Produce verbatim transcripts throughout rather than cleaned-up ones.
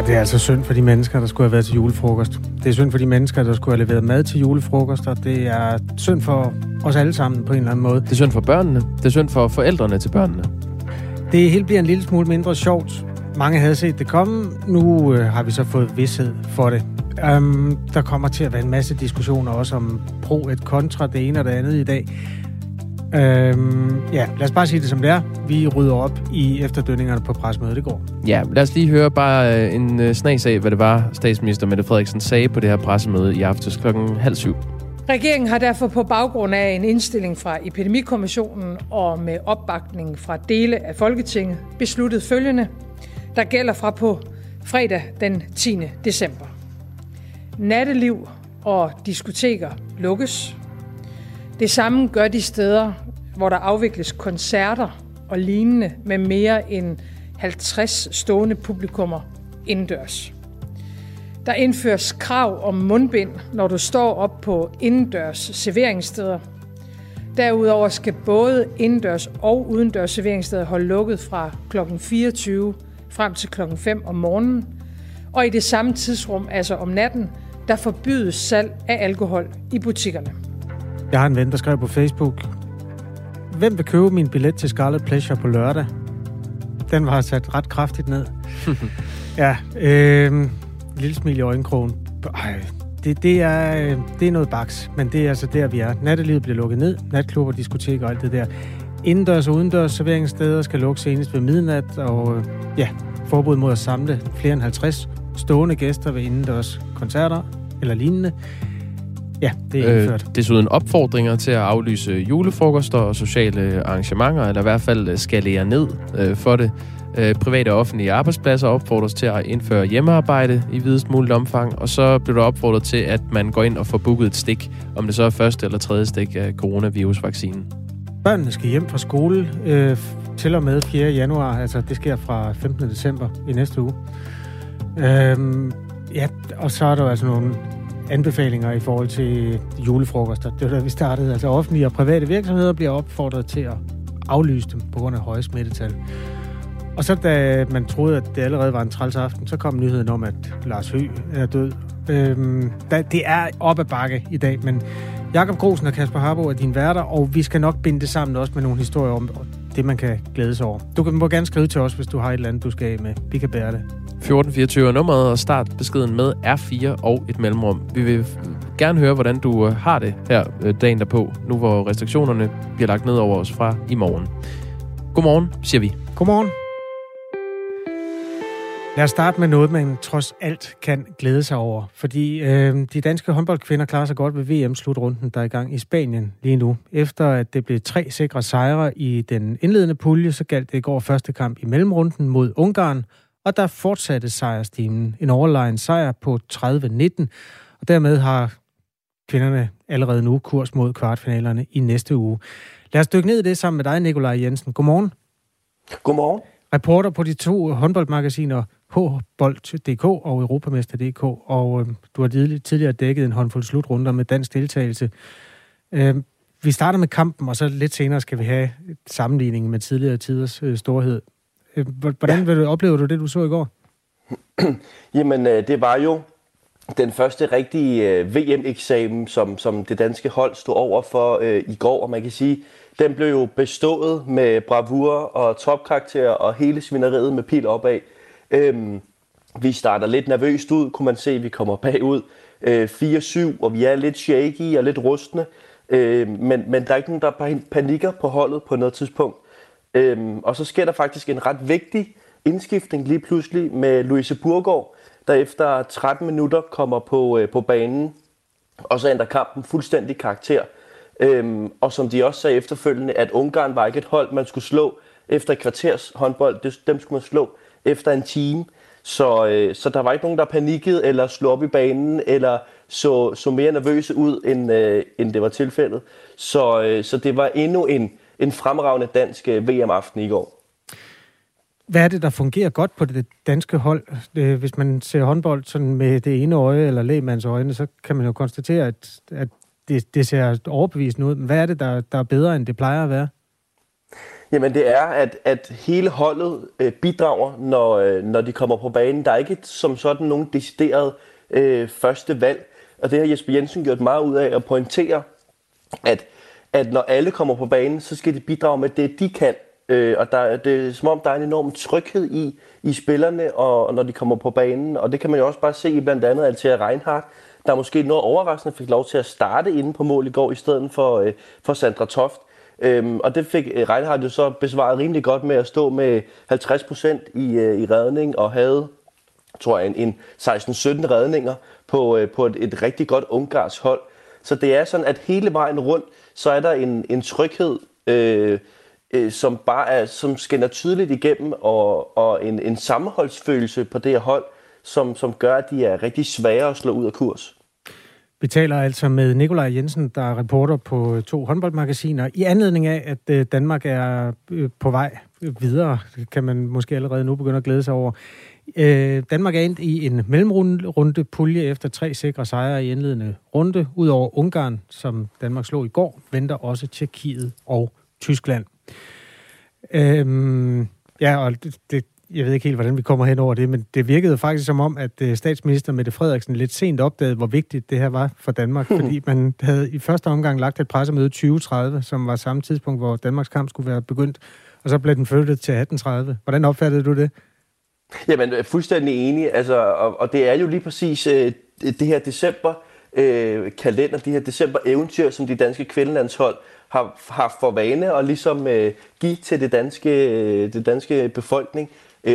Ah, det er altså synd for de mennesker, der skulle have været til julefrokost. Det er synd for de mennesker, der skulle have leveret mad til julefrokost, og det er synd for os alle sammen på en eller anden måde. Det er synd for børnene. Det er synd for forældrene til børnene. Det hele bliver en lille smule mindre sjovt. Mange havde set det komme. Nu øh, har vi så fået vished for det. Um, der kommer til at være en masse diskussioner også om pro et kontra, det ene og det andet i dag. Øhm, ja, lad os bare sige det som det er. Vi rydder op i efterdønningerne på pressemødet i går. Ja, lad os lige høre bare en snas af, hvad det var, statsminister Mette Frederiksen sagde på det her pressemøde i aftes klokken halv syv. Regeringen har derfor på baggrund af en indstilling fra Epidemikommissionen og med opbakning fra dele af Folketinget besluttet følgende, der gælder fra på fredag den tiende december. Natteliv og diskoteker lukkes. Det samme gør de steder, hvor der afvikles koncerter og lignende med mere end halvtreds stående publikummer indendørs. Der indføres krav om mundbind, når du står op på indendørs serveringssteder. Derudover skal både indendørs og udendørs serveringssteder holde lukket fra klokken fireogtyve frem til klokken fem om morgenen. Og i det samme tidsrum, altså om natten, der forbydes salg af alkohol i butikkerne. Jeg har en ven, der skrev på Facebook: "Hvem vil købe min billet til Scarlet Pleasure på lørdag?" Den var sat ret kraftigt ned. Ja, øh, lille smil i øjenkrogen. Ej, det, det, er, det er noget baks, men det er altså der, vi er. Nattelivet bliver lukket ned, natklubber, diskoteker og alt det der. Indendørs og udendørs serveringssteder skal lukke senest ved midnat, og ja, forbud mod at samle flere end halvtreds stående gæster ved indendørs koncerter eller lignende. Ja, det er indført. Øh, desuden opfordringer til at aflyse julefrokoster og sociale arrangementer, eller i hvert fald skalere ned øh, for det. Øh, private og offentlige arbejdspladser opfordres til at indføre hjemmearbejde i videst muligt omfang, og så bliver der opfordret til, at man går ind og får booket et stik, om det så er første eller tredje stik af coronavirusvaccinen. Børnene skal hjem fra skole øh, til og med fjerde januar, altså det sker fra femtende december i næste uge. Øh, ja, og så er der altså nogle anbefalinger i forhold til julefrokoster. Det var da vi startede. Altså offentlige og private virksomheder bliver opfordret til at aflyse dem på grund af høje smittetal. Og så da man troede, at det allerede var en træls aften, så kom nyheden om, at Lars Høgh er død. Øhm, da, det er op ad bakke i dag, men Jakob Grosen og Kasper Harbo er dine værter, og vi skal nok binde det sammen også med nogle historier om det, man kan glæde sig over. Du kan må gerne skrive til os, hvis du har et eller andet, du skal af med. Vi kan bære det. fjorten fireogtyve er nummeret, og start beskeden med R fire og et mellemrum. Vi vil gerne høre, hvordan du har det her dagen derpå, nu hvor restriktionerne bliver lagt ned over os fra i morgen. Godmorgen, siger vi. Godmorgen. Lad os starte med noget, man trods alt kan glæde sig over. Fordi øh, de danske håndboldkvinder klarer sig godt ved V M-slutrunden, der er i gang i Spanien lige nu. Efter at det blev tre sikre sejre i den indledende pulje, så galt det i går første kamp i mellemrunden mod Ungarn. Og der fortsatte sejrstimen. En overlegen sejr på tredive nitten. Og dermed har kvinderne allerede nu kurs mod kvartfinalerne i næste uge. Lad os dykke ned i det sammen med dig, Nikolaj Jensen. Godmorgen. Godmorgen. Reporter på de to håndboldmagasiner H bold punktum d k og Europamester punktum d k. Og øh, du har tidligere dækket en håndfuld slutrunder med dansk deltagelse. Øh, vi starter med kampen, og så lidt senere skal vi have sammenligningen med tidligere tiders øh, storhed. Hvordan vil du, oplever du det, du så i går? Jamen, det var jo den første rigtige V M-eksamen, som, som det danske hold stod over for øh, i går. Og man kan sige, den blev jo bestået med bravur og topkarakterer og hele svineriet med pil opad. Øhm, vi starter lidt nervøst ud, kunne man se, vi kommer bagud øh, fire syv, og vi er lidt shaky og lidt rustne. Øh, men, men der er ikke nogen, der panikker på holdet på noget tidspunkt. Øhm, og så sker der faktisk en ret vigtig indskiftning lige pludselig med Louise Burgaard, der efter tretten minutter kommer på, øh, på banen, og så ændrer kampen fuldstændig karakter. Øhm, og som de også sagde efterfølgende, at Ungarn var ikke et hold, man skulle slå efter et kvarters håndbold, det, dem skulle man slå efter en time. Så, øh, så der var ikke nogen, der panikkede eller slog op i banen, eller så, så mere nervøse ud, end, øh, end det var tilfældet. Så, øh, så det var endnu en... en fremragende dansk V M-aften i går. Hvad er det, der fungerer godt på det danske hold? Hvis man ser håndbold sådan med det ene øje, eller lægmands øjne, så kan man jo konstatere, at, at det, det ser overbevisende ud. Hvad er det, der, der er bedre, end det plejer at være? Jamen det er, at, at hele holdet øh, bidrager, når, øh, når de kommer på banen. Der er ikke som sådan nogen decideret øh, første valg. Og det har Jesper Jensen gjort meget ud af at pointere, at, at når alle kommer på banen, så skal de bidrage med det, de kan. Øh, og der, det er som om, der er en enorm tryghed i, i spillerne, og, og når de kommer på banen. Og det kan man jo også bare se i blandt andet Althea Reinhardt, der måske noget overraskende fik lov til at starte inde på mål i går, i stedet for, øh, for Sandra Toft. Øhm, og det fik Reinhardt jo så besvaret rimelig godt med at stå med halvtreds procent i, øh, i redning, og havde, tror jeg, en, en seksten sytten redninger på, øh, på et, et rigtig godt ungarsk hold. Så det er sådan, at hele vejen rundt, så er der en, en tryghed, øh, øh, som bare er, som skinner tydeligt igennem, og, og en, en sammenholdsfølelse på det her hold, som, som gør, at de er rigtig svære at slå ud af kurs. Vi taler altså med Nikolaj Jensen, der er reporter på to håndboldmagasiner, i anledning af, at Danmark er på vej videre, kan man måske allerede nu begynde at glæde sig over. Øh, Danmark er endt i en mellemrunde pulje efter tre sikre sejre i indledende runde. Udover Ungarn, som Danmark slog i går, venter også Tjekkiet og Tyskland. Øh, ja, og det... det Jeg ved ikke helt, hvordan vi kommer hen over det, men det virkede faktisk som om, at statsminister Mette Frederiksen lidt sent opdagede, hvor vigtigt det her var for Danmark, fordi man havde i første omgang lagt et pressemøde tyve tredive, som var samme tidspunkt, hvor Danmarks kamp skulle være begyndt, og så blev den flyttet til atten tredive. Hvordan opfattede du det? Jamen, jeg er fuldstændig enig, altså, og, og det er jo lige præcis øh, det her december-kalender, øh, det her december-eventyr, som de danske kvindelandshold har haft for vane at ligesom øh, give til det danske, øh, det danske befolkning,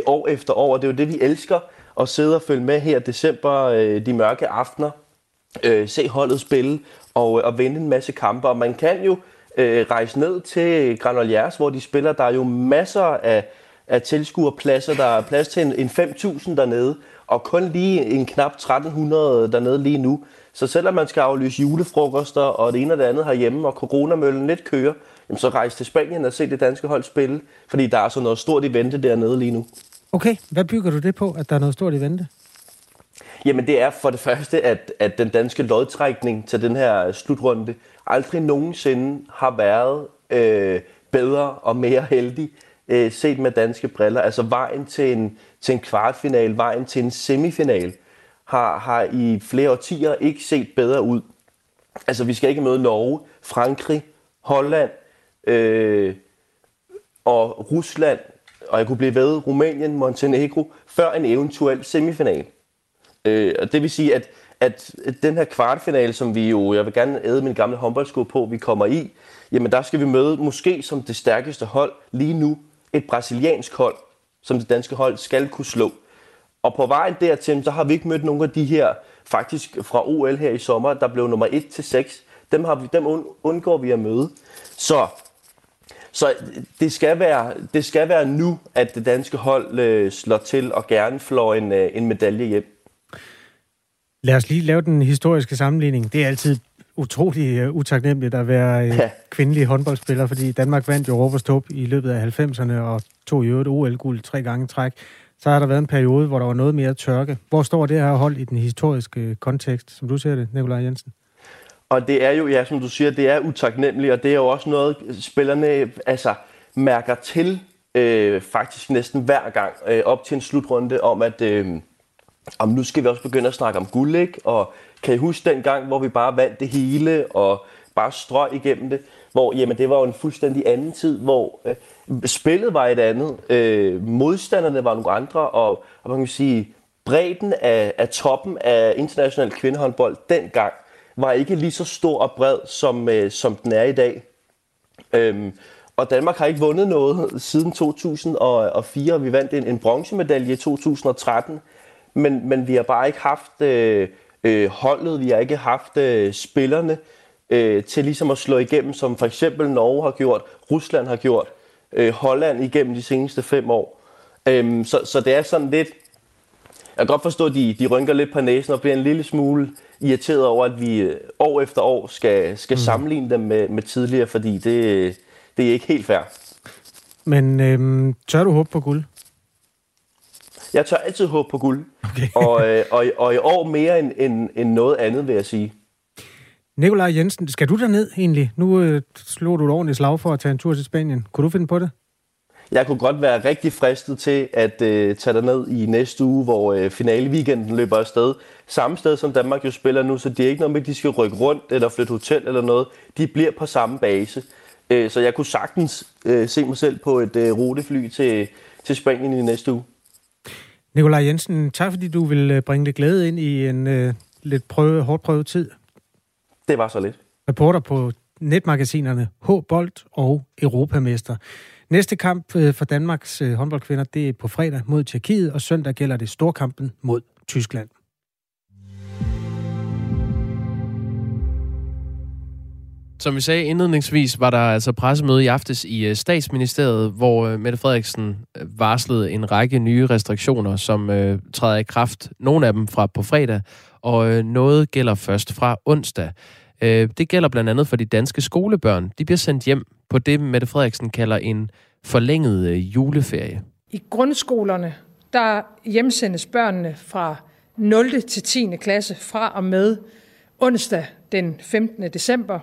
år efter år, og det er jo det, vi elsker, at sidde og følge med her i december, de mørke aftener, se holdet spille og, og vinde en masse kampe, og man kan jo rejse ned til Granollers, hvor de spiller, der er jo masser af, af tilskuerpladser, der er plads til en, en fem tusind dernede, og kun lige en knap tretten hundrede dernede lige nu, så selvom man skal aflyse julefrokoster og det ene og det andet herhjemme, og coronamøllen lidt kører, jamen så rejse til Spanien og se det danske hold spille, fordi der er så noget stort i vente dernede lige nu. Okay, hvad bygger du det på, at der er noget stort i vente? Jamen det er for det første, at, at den danske lodtrækning til den her slutrunde aldrig nogensinde har været øh, bedre og mere heldig, øh, set med danske briller. Altså vejen til en, til en kvartfinal, vejen til en semifinal, har, har i flere årtier ikke set bedre ud. Altså vi skal ikke møde Norge, Frankrig, Holland, Øh, og Rusland, og jeg kunne blive ved, Rumænien, Montenegro, før en eventuel semifinal. Øh, og det vil sige, at, at den her kvartfinale, som vi jo, jeg vil gerne æde min gamle håndboldsko på, vi kommer i, jamen der skal vi møde, måske som det stærkeste hold lige nu, et brasiliansk hold, som det danske hold skal kunne slå. Og på vejen dertil, så har vi ikke mødt nogen af de her, faktisk fra O L her i sommer, der blev nummer et til seks, Dem, har vi, dem undgår vi at møde. Så, så det, skal være, det skal være nu, at det danske hold øh, slår til og gerne flår en, øh, en medalje hjem. Lad os lige lave den historiske sammenligning. Det er altid utrolig øh, utaknemmeligt at være øh, ja. kvindelig håndboldspiller, fordi Danmark vandt jo Europa Cup i løbet af halvfemserne og tog i øvrigt O L-guld tre gange træk. Så har der været en periode, hvor der var noget mere tørke. Hvor står det her hold i den historiske kontekst, som du ser det, Nikolaj Jensen? Og det er jo, ja, som du siger, det er utaknemmeligt, og det er jo også noget, spillerne altså, mærker til øh, faktisk næsten hver gang øh, op til en slutrunde, om at øh, om nu skal vi også begynde at snakke om guld, ikke? Og kan I huske den gang, hvor vi bare vandt det hele og bare strøg igennem det, hvor jamen, det var jo en fuldstændig anden tid, hvor øh, spillet var et andet, øh, modstanderne var nogle andre, og, og man kan sige, bredden af, af toppen af international kvindehåndbold dengang, var ikke lige så stor og bred, som, øh, som den er i dag. Øhm, og Danmark har ikke vundet noget siden to tusind og fire, og vi vandt en, en bronzemedalje i to tusind og tretten, men, men vi har bare ikke haft øh, øh, holdet, vi har ikke haft øh, spillerne øh, til ligesom at slå igennem, som for eksempel Norge har gjort, Rusland har gjort, øh, Holland igennem de seneste fem år. Øhm, så, så det er sådan lidt... Jeg kan godt forstå, at de, de rynker lidt på næsen og bliver en lille smule irriteret over, at vi år efter år skal, skal mm. sammenligne dem med, med tidligere, fordi det, det er ikke helt fair. Men øhm, tør du håbe på guld? Jeg tør altid håbe på guld, okay. og, øh, og, og i år mere end, end, end noget andet, vil jeg sige. Nikolaj Jensen, skal du derned egentlig? Nu øh, slog du et ordentligt slag for at tage en tur til Spanien. Kunne du finde på det? Jeg kunne godt være rigtig fristet til at øh, tage dig ned i næste uge, hvor øh, finaleweekenden løber afsted. Samme sted som Danmark jo spiller nu, så det er ikke noget med, at de skal rykke rundt eller flytte hotel eller noget. De bliver på samme base. Øh, så jeg kunne sagtens øh, se mig selv på et øh, rutefly til, til Spanien i næste uge. Nikolaj Jensen, tak fordi du vil bringe det glæde ind i en øh, lidt prøve, hårdt prøvet tid. Det var så lidt. Reporter på netmagasinerne H-Bold og Europamester. Næste kamp for Danmarks håndboldkvinder, det er på fredag mod Tjekkiet, og søndag gælder det storkampen mod Tyskland. Som vi sagde indledningsvis, var der altså pressemøde i aftes i Statsministeriet, hvor Mette Frederiksen varslede en række nye restriktioner, som øh, træder i kraft. Nogle af dem fra på fredag, og øh, noget gælder først fra onsdag. Øh, det gælder blandt andet for de danske skolebørn. De bliver sendt hjem på det, Mette Frederiksen kalder en forlænget øh, juleferie. I grundskolerne, der hjemsendes børnene fra nul til tiende klasse fra og med onsdag den femtende december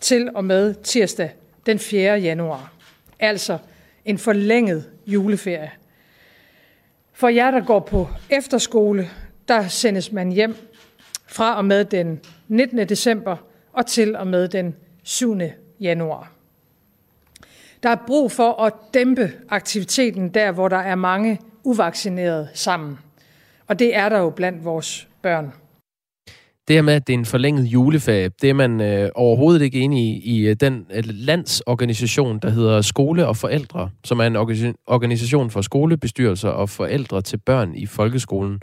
til og med tirsdag den fjerde januar. Altså en forlænget juleferie. For jer, der går på efterskole, der sendes man hjem fra og med den nittende december og til og med den syvende januar. Der er brug for at dæmpe aktiviteten der, hvor der er mange uvaccinerede sammen. Og det er der jo blandt vores børn. Det her med, at det er en forlænget juleferie, det er man øh, overhovedet ikke enig i i den landsorganisation, der hedder Skole og Forældre, som er en orga- organisation for skolebestyrelser og forældre til børn i folkeskolen.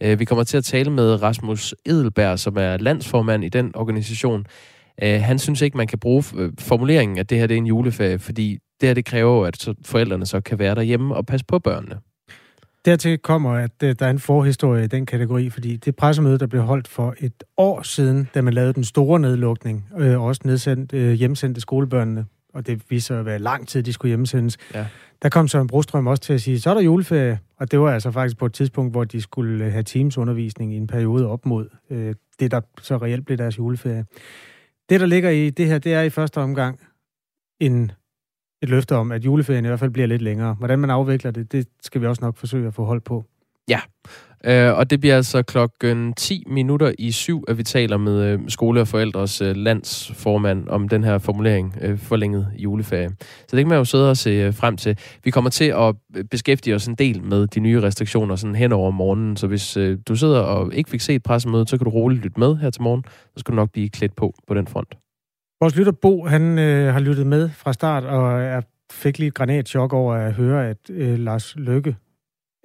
Øh, vi kommer til at tale med Rasmus Edelberg, som er landsformand i den organisation. Øh, han synes ikke, man kan bruge formuleringen, at det her det er en juleferie, fordi det her det kræver, at forældrene så kan være derhjemme og passe på børnene. Dertil kommer, at der er en forhistorie i den kategori, fordi det pressemøde, der blev holdt for et år siden, da man lavede den store nedlukning, og øh, også nedsendt, øh, hjemsendte skolebørnene, og det viser at være lang tid, de skulle hjemsendes, ja. Der kom Søren Brostrøm også til at sige, så er der juleferie, og det var altså faktisk på et tidspunkt, hvor de skulle have teamsundervisning i en periode op mod øh, det, der så reelt blev deres juleferie. Det, der ligger i det her, det er i første omgang en... et løfte om, at juleferien i hvert fald bliver lidt længere. Hvordan man afvikler det, det skal vi også nok forsøge at få hold på. Ja, øh, og det bliver altså klokken ti minutter i syv, at vi taler med øh, skole- og forældres øh, landsformand om den her formulering, øh, forlænget juleferie. Så det kan man jo sidde og se øh, frem til. Vi kommer til at beskæftige os en del med de nye restriktioner sådan hen over morgenen, så hvis øh, du sidder og ikke fik set pressemødet, så kan du roligt lytte med her til morgen, så skal du nok blive klædt på på den front. Vores lytter Bo, han øh, har lyttet med fra start, og er, fik lige et granatschok over at høre, at øh, Lars Løkke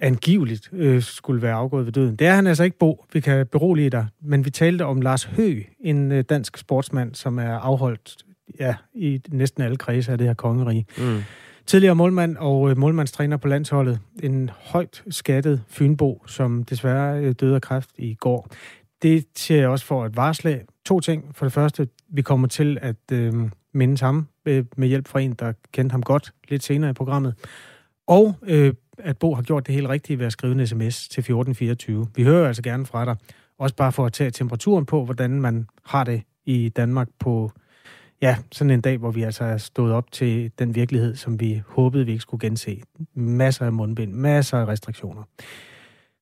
angiveligt øh, skulle være afgået ved døden. Det er han altså ikke, Bo. Vi kan berolige dig. Men vi talte om Lars Høgh, en øh, dansk sportsmand, som er afholdt ja, i næsten alle kredse af det her kongerige. Mm. Tidligere målmand og øh, målmandstræner på landsholdet. En højt skattet fynbo, som desværre øh, døde af kræft i går. Det siger jeg også for at varsle to ting. For det første, vi kommer til at øh, mindes ham øh, med hjælp fra en, der kendte ham godt lidt senere i programmet. Og øh, at Bo har gjort det helt rigtige ved at skrive en sms til fjorten fireogtyve. Vi hører altså gerne fra dig. Også bare for at tage temperaturen på, hvordan man har det i Danmark på ja, sådan en dag, hvor vi altså er stået op til den virkelighed, som vi håbede, vi ikke skulle gense. Masser af mundbind, masser af restriktioner.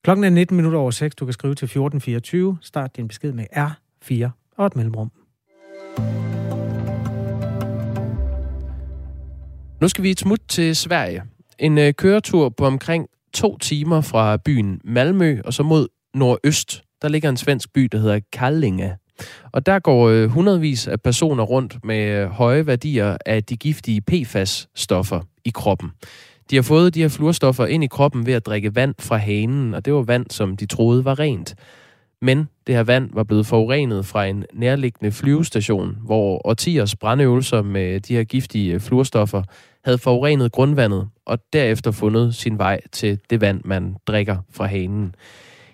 Klokken er nitten minutter over seks. Du kan skrive til fjorten fireogtyve. Start din besked med R fire og et mellemrum. Nu skal vi et smut til Sverige. En køretur på omkring to timer fra byen Malmø og så mod nordøst. Der ligger en svensk by, der hedder Kallinge. Og der går hundredvis af personer rundt med høje værdier af de giftige P F A S-stoffer i kroppen. De har fået de her fluorstoffer ind i kroppen ved at drikke vand fra hanen, og det var vand, som de troede var rent. Men det her vand var blevet forurenet fra en nærliggende flyvestation, hvor årtiers brandøvelser med de her giftige fluorstoffer havde forurenet grundvandet og derefter fundet sin vej til det vand, man drikker fra hanen.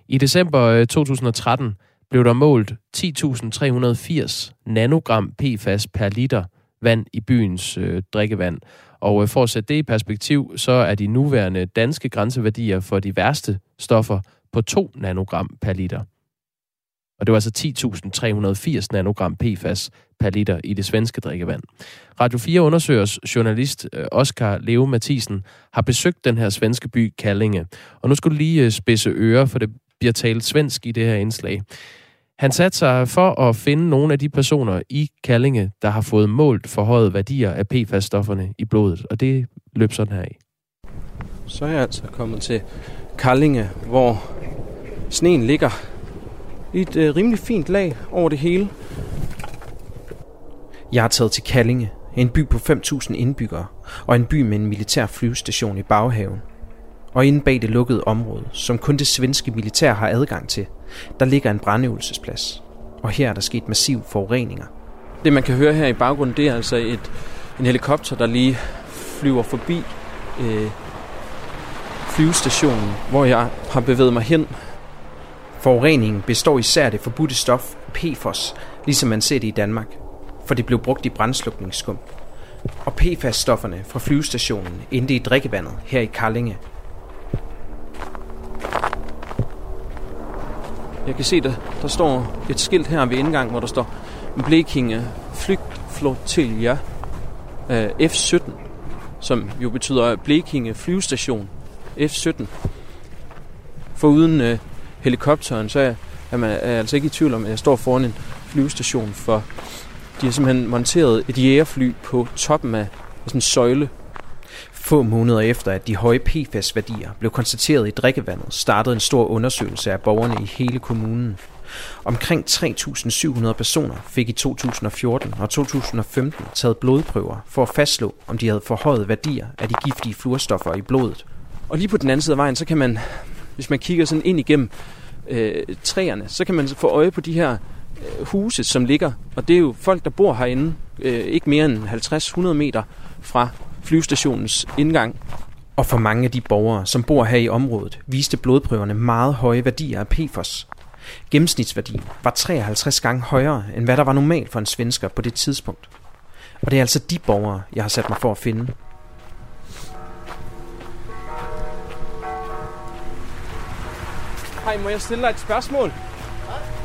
I december to tusind og tretten blev der målt ti tusind tre hundrede og firs nanogram P F A S per liter vand i byens øh, drikkevand. Og øh, for at sætte det i perspektiv, så er de nuværende danske grænseværdier for de værste stoffer på to nanogram per liter. Og det var altså ti tusind tre hundrede og firs nanogram P F A S per liter i det svenske drikkevand. Radio fire undersøgers journalist Oscar Leo Mathisen har besøgt den her svenske by Kallinge. Og nu skulle lige spidse ører, for det bliver talt svensk i det her indslag. Han satte sig for at finde nogle af de personer i Kallinge, der har fået målt forhøjet værdier af P F A S-stofferne i blodet. Og det løb sådan her i. Så er jeg altså kommet til Kallinge, hvor sneen ligger i et øh, rimelig fint lag over det hele. Jeg er taget til Kallinge, en by på fem tusind indbyggere, og en by med en militær flyvestation i baghaven. Og inde bag det lukkede område, som kun det svenske militær har adgang til, der ligger en brandøvelsesplads. Og her er der sket massiv forureninger. Det man kan høre her i baggrunden, det er altså et, en helikopter, der lige flyver forbi øh, flyvestationen, hvor jeg har bevæget mig hen. Forureningen består især det forbudte stof P F O S, ligesom man ser det i Danmark, for det blev brugt i brandslukningsskum. Og P F A S-stofferne fra flyvestationen endte i drikkevandet her i Kallinge. Jeg kan se, der, der står et skilt her ved indgangen, hvor der står Blekinge Flygtflotilja F sytten, som jo betyder Blekinge Flyvestation F sytten. Foruden øh, helikopteren, så er, er man er altså ikke i tvivl om, at jeg står foran en flyvestation, for de har simpelthen monteret et jægerfly på toppen af sådan en søjle. Få måneder efter, at de høje P F A S-værdier blev konstateret i drikkevandet, startede en stor undersøgelse af borgerne i hele kommunen. Omkring tre tusind syv hundrede personer fik i to tusind og fjorten og to tusind og femten taget blodprøver for at fastslå, om de havde forhøjet værdier af de giftige fluorstoffer i blodet. Og lige på den anden side af vejen, så kan man, hvis man kigger sådan ind igennem øh, træerne, så kan man få øje på de her øh, huse, som ligger. Og det er jo folk, der bor herinde, øh, ikke mere end halvtreds til hundrede meter fra flyvestationens indgang. Og for mange af de borgere, som bor her i området, viste blodprøverne meget høje værdier af P F O S. Gennemsnitsværdien var treoghalvtreds gange højere, end hvad der var normalt for en svensker på det tidspunkt. Og det er altså de borgere, jeg har sat mig for at finde. Hej, må jeg stille dig et spørgsmål?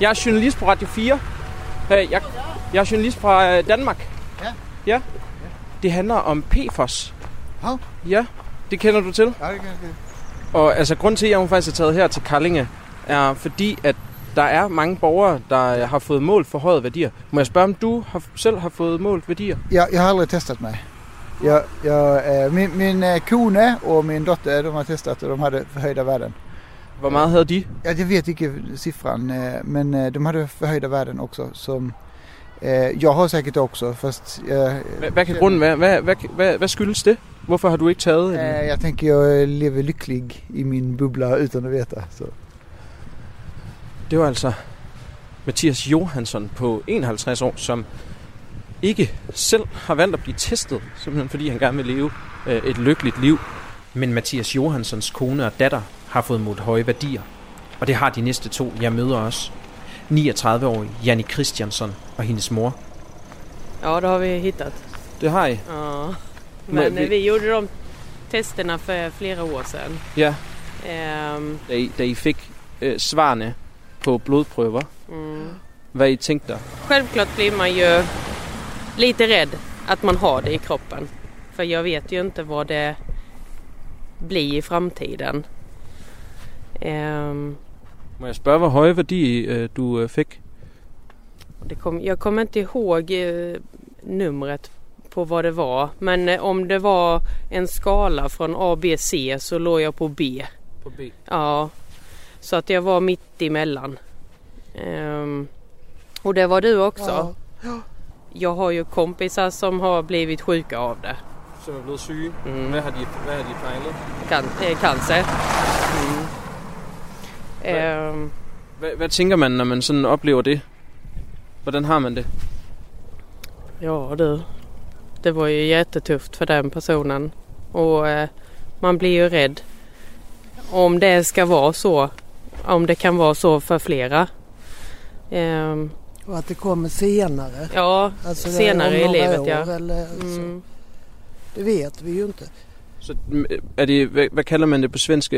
Jeg er journalist på Radio fire. Jeg, jeg er journalist fra Danmark. Ja. Ja. Det handler om P F O S. Hvad? Ja, det kender du til. Ja, det kender jeg. Og altså, grunden til, at jeg faktisk er taget her til Kallinge, er fordi, at der er mange borgere, der har fået målt forhøjet værdier. Må jeg spørge, om du har, selv har fået målt værdier? Ja, jeg har aldrig testet mig. Jeg, jeg, min, min kone og min datter, de har testet, og de havde forhøjede værden. Hvor meget havde de? Ja, jeg ved ikke siffran, men de havde forhøjede værden også, som... Jeg har sikkert også først. Jeg, hvad, hvad kan grunden være? Hvad, hvad, hvad, hvad skyldes det? Hvorfor har du ikke taget en? Jeg tænker, jeg lever lykkelig i min bubla uden at veta. Så. Det var altså Mathias Johansson på enoghalvtreds år, som ikke selv har valgt at blive testet, simpelthen fordi han gerne vil leve et lykkeligt liv. Men Mathias Johanssons kone og datter har fået målt høje værdier, og det har de næste to, jeg møder også. niogtredive-årig Janne Christiansen og hendes mor. Ja, det har vi hittat. Det har I? Ja, men vi... vi gjorde de testerne for flere år siden. Ja. Um... Da, I, da I fik øh, svarene på blodprøver, mm. hvad I tænkte der? Självklart bliver man jo lidt rädd, at man har det i kroppen. For jeg ved jo ikke, hvad det bliver i fremtiden. Um... Må jeg spørge, hvor høje værdi øh, du øh, fik? Det kom, jeg kommer ikke ihåg øh, numret på hvad det var. Men øh, om det var en skala fra A, B, C, så lå jeg på B. På B? Ja, så att jag var midt emellan. Ehm, och det var du också. Ja. Jag har ju kompisar som har blivit sjuka av det. Som er blevet syge? Mm. Hvad har de, hvad har de fejlet? Kan, øh, cancer. Mm. Hvad, hvad, hvad tænker man, når man sådan oplever det? Hvordan har man det? Ja, det, det var ju jättetufft för den personen. Och eh, man blir ju rädd. Om det ska vara så. Om det kan vara så för flera. Eh, och att det kommer senare. Ja, alltså, senare i livet, år, ja. Eller, alltså, mm. Det vet vi ju inte. Så, er det, hvad, hvad kalder man det på svensk?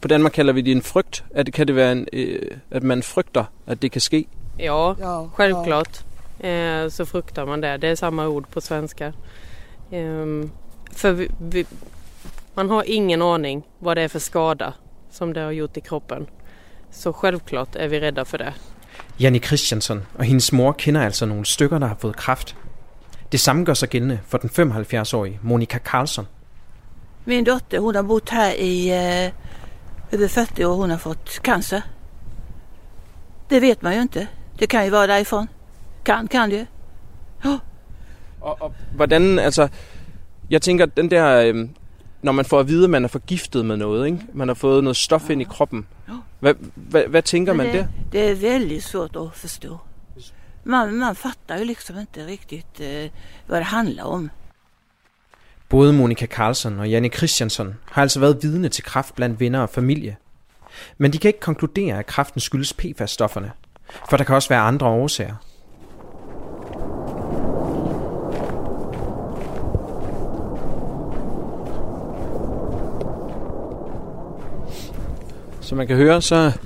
på Danmark kalder vi det en frygt. At, kan det være en, øh, at man frygter, at det kan ske? Ja, självklart. Eh, så fruktar man det. Det är samma ord på svenska. Ehm, för vi, vi, man har ingen aning vad det är för skada som det har gjort i kroppen. Så självklart är vi rädda för det. Janne Christiansen och hennes mor kender alltså några stykker, der har fået kræft. Det samme gør sig gældende for den femoghalvfjerds-årige Monica Karlsson. Min dotter, hon har bott här i eh, över fyrtio år, hon har fått cancer. Det vet man ju inte. Det kan ju vara därifrån. Kan, kan det. Oh. Og, og hvordan, altså, jeg tænker, den der, øh, når man får at vide, at man er forgiftet med noget, ikke? Man har fået noget stof ja. ind i kroppen. Hvad hva, hva tænker det, man der? Det er väldigt svårt at forstå. Man, man fatter jo liksom ikke rigtigt, øh, hvad det handler om. Både Monica Karlsson og Janne Christiansen har altså været vidne til kræft blandt venner og familie. Men de kan ikke konkludere, at kræften skyldes P F A S-stofferne, for der kan også være andre årsager. Som man kan høre, så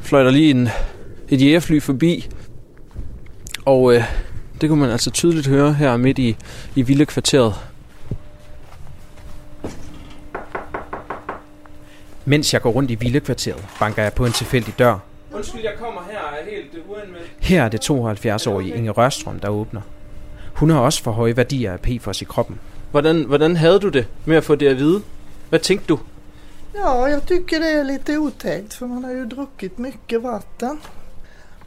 fløj der lige en, et jægerfly forbi, og øh, det kunne man altså tydeligt høre her midt i, i villekvarteret. Mens jeg går rundt i villekvarteret, banker jeg på en tilfældig dør. Undskyld, jeg kommer her, er helt uanmeldt. Her er det tooghalvfjerds-årige Inge Rørstrøm, der åbner. Hun har også for høje værdier af P F O S i kroppen. Hvordan, hvordan havde du det med at få det at vide? Hvad tænkte du? Ja, jag tycker det är lite otäckt för man har ju druckit mycket vatten.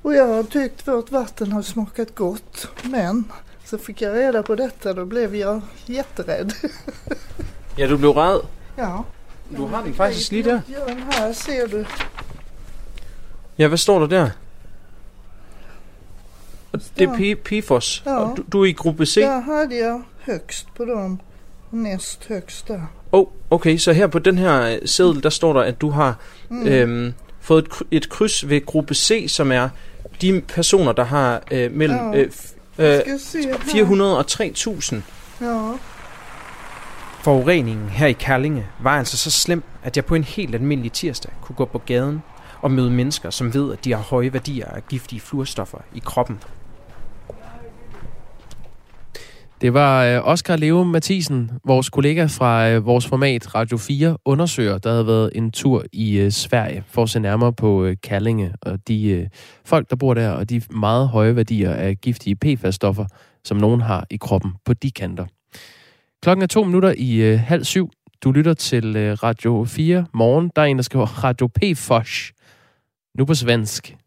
Och jag har tyckt vårt vatten har smakat gott. Men så fick jag reda på detta, då blev jag jätterädd. Ja, du blev rädd? Ja. Du har den faktiskt lige der. Ja, den her ser du. Ja, hvad står der der? Det er P F O S. Ja. Du, du er i gruppe C? Der havde jeg højst på dem. Næst højst der. Oh, okay, så her på den her seddel, der står der, at du har mm. øhm, fået et, et kryds ved gruppe C, som er de personer, der har øh, mellem ja. øh, fire hundrede og tre tusind. Ja. Forureningen her i Kallinge var altså så slem, at jeg på en helt almindelig tirsdag kunne gå på gaden og møde mennesker, som ved, at de har høje værdier af giftige fluorstoffer i kroppen. Det var Oscar Leo Mathisen, vores kollega fra vores format Radio fire undersøger, der havde været en tur i Sverige for at se nærmere på Kallinge og de folk, der bor der, og de meget høje værdier af giftige P F A S-stoffer, som nogen har i kroppen på de kanter. Klokken er to minutter i øh, halv syv. Du lytter til øh, Radio fire morgen. Der er en, der skriver Radio P F O S. Nu på svensk.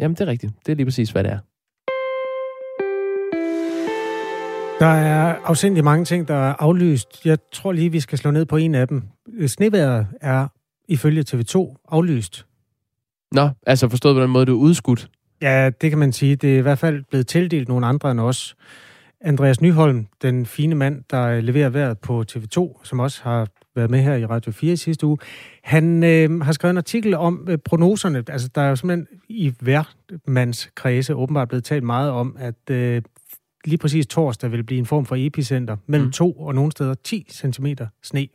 Jamen, det er rigtigt. Det er lige præcis, hvad det er. Der er afsindelig mange ting, der er aflyst. Jeg tror lige, vi skal slå ned på en af dem. Snevejret er ifølge T V to aflyst. Nå, altså forstået på den måde, du er udskudt. Ja, det kan man sige. Det er i hvert fald blevet tildelt nogle andre end os. Andreas Nyholm, den fine mand, der leverer vejret på T V to, som også har været med her i Radio fire sidste uge, han øh, har skrevet en artikel om øh, prognoserne. Altså, der er jo simpelthen i hvermandskredse åbenbart blevet talt meget om, at øh, lige præcis torsdag vil blive en form for epicenter mellem mm. to og nogle steder ti centimeter sne.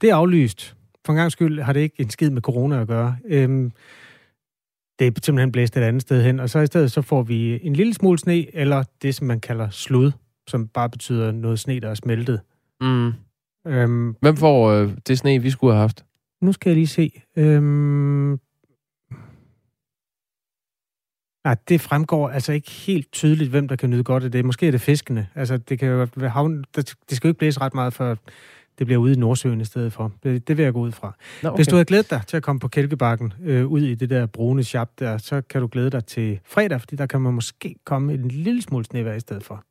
Det er aflyst. For en gangs skyld har det ikke en skid med corona at gøre. Øhm, Det er simpelthen blæst et andet sted hen, og så i stedet så får vi en lille smule sne, eller det, som man kalder slud, som bare betyder noget sne, der er smeltet. Mm. Øhm, Hvem får øh, det sne, vi skulle have haft? Nu skal jeg lige se. Øhm... Nej, det fremgår altså ikke helt tydeligt, hvem der kan nyde godt af det. Måske er det fiskene. Altså, det kan jo være havn... Det skal jo ikke blæse ret meget, for det bliver ude i Nordsøen i stedet for. Det, det vil jeg gå ud fra. Nå, okay. Hvis du havde glædet dig til at komme på Kælkebakken, øh, ud i det der brune shop der, så kan du glæde dig til fredag, fordi der kan man måske komme en lille smule snevejr i stedet for.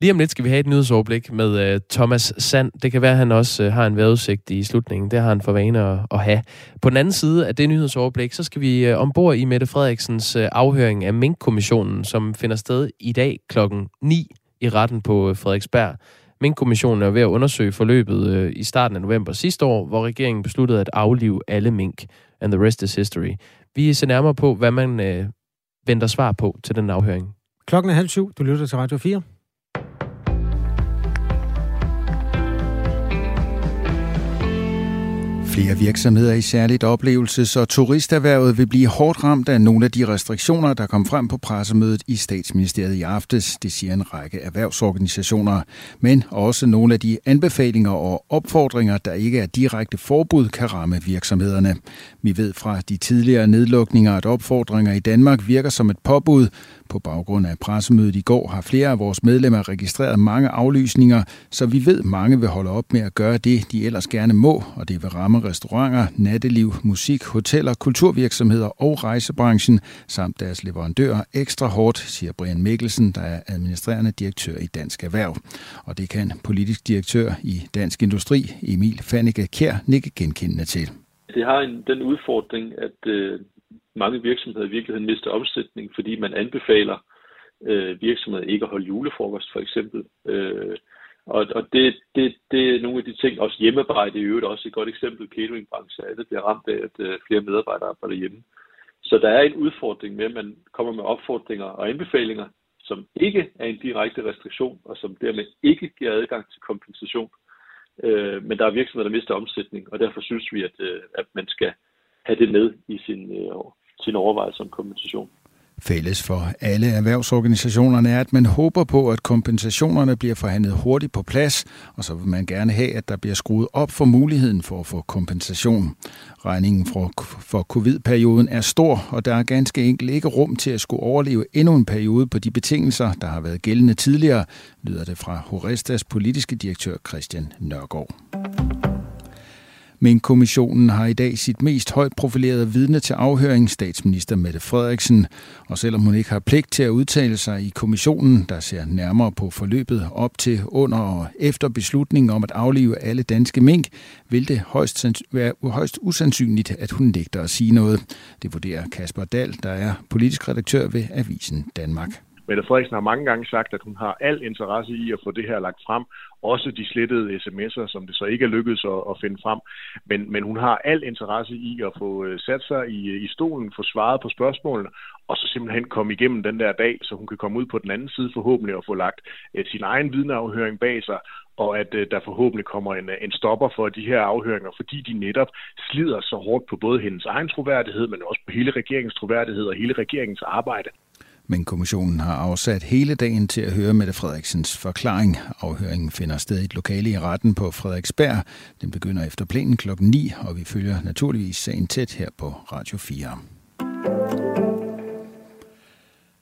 Lige om lidt skal vi have et nyhedsoverblik med øh, Thomas Sand. Det kan være, at han også øh, har en vejrudsigt i slutningen. Det har han for vane at, at have. På den anden side af det nyhedsoverblik, så skal vi øh, ombord i Mette Frederiksens øh, afhøring af Mink-kommissionen, som finder sted i dag klokken ni i retten på øh, Frederiksberg. Mink-kommissionen er ved at undersøge forløbet øh, i starten af november sidste år, hvor regeringen besluttede at aflive alle mink, and the rest is history. Vi ser nærmere på, hvad man øh, venter svar på til den afhøring. Klokken er halv syv. Du lytter til Radio fire. Flere virksomheder i særligt oplevelses- og turisterhvervet vil blive hårdt ramt af nogle af de restriktioner, der kom frem på pressemødet i Statsministeriet i aftes, det siger en række erhvervsorganisationer. Men også nogle af de anbefalinger og opfordringer, der ikke er direkte forbud, kan ramme virksomhederne. Vi ved fra de tidligere nedlukninger, at opfordringer i Danmark virker som et påbud. På baggrund af pressemødet i går har flere af vores medlemmer registreret mange aflysninger, så vi ved, mange vil holde op med at gøre det, de ellers gerne må, og det vil ramme restauranter, natteliv, musik, hoteller, kulturvirksomheder og rejsebranchen samt deres leverandører ekstra hårdt, siger Brian Mikkelsen, der er administrerende direktør i Dansk Erhverv. Og det kan politisk direktør i Dansk Industri, Emil Fannike Kjær, nikke genkendende til. Det har en, den udfordring, at øh, mange virksomheder i virkeligheden mister omsætning, fordi man anbefaler øh, virksomheder ikke at holde julefrokost, for eksempel. Øh, Og, og det, det, det er nogle af de ting, også hjemmearbejde i øvrigt, også et godt eksempel, cateringbranchen, det bliver ramt af, at flere medarbejdere arbejder hjemme. Så der er en udfordring med, at man kommer med opfordringer og anbefalinger, som ikke er en direkte restriktion, og som dermed ikke giver adgang til kompensation. Øh, men der er virksomheder, der mister omsætning, og derfor synes vi, at, at man skal have det med i sin, sin overvejelse om kompensation. Fælles for alle erhvervsorganisationerne er, at man håber på, at kompensationerne bliver forhandlet hurtigt på plads, og så vil man gerne have, at der bliver skruet op for muligheden for at få kompensation. Regningen for, for covid-perioden er stor, og der er ganske enkelt ikke rum til at skulle overleve endnu en periode på de betingelser, der har været gældende tidligere, lyder det fra Horestas politiske direktør Christian Nørgaard. Mink-kommissionen har i dag sit mest højt profilerede vidne til afhøring, statsminister Mette Frederiksen. Og selvom hun ikke har pligt til at udtale sig i kommissionen, der ser nærmere på forløbet op til, under og efter beslutningen om at aflive alle danske mink, vil det højst sans- være højst usandsynligt, at hun nægter at sige noget. Det vurderer Kasper Dahl, der er politisk redaktør ved Avisen Danmark. Mette Frederiksen har mange gange sagt, at hun har al interesse i at få det her lagt frem. Også de slettede sms'er, som det så ikke er lykkedes at, at finde frem. Men, men hun har al interesse i at få sat sig i, i stolen, få svaret på spørgsmålene, og så simpelthen komme igennem den der dag, så hun kan komme ud på den anden side forhåbentlig og få lagt et, sin egen vidneafhøring bag sig, og at øh, der forhåbentlig kommer en, en stopper for de her afhøringer, fordi de netop slider så hårdt på både hendes egen troværdighed, men også på hele regeringens troværdighed og hele regeringens arbejde. Men kommissionen har afsat hele dagen til at høre Mette Frederiksens forklaring. Afhøringen finder sted i et lokale i retten på Frederiksberg. Den begynder efter plænen klokken ni, og vi følger naturligvis sagen tæt her på Radio fire.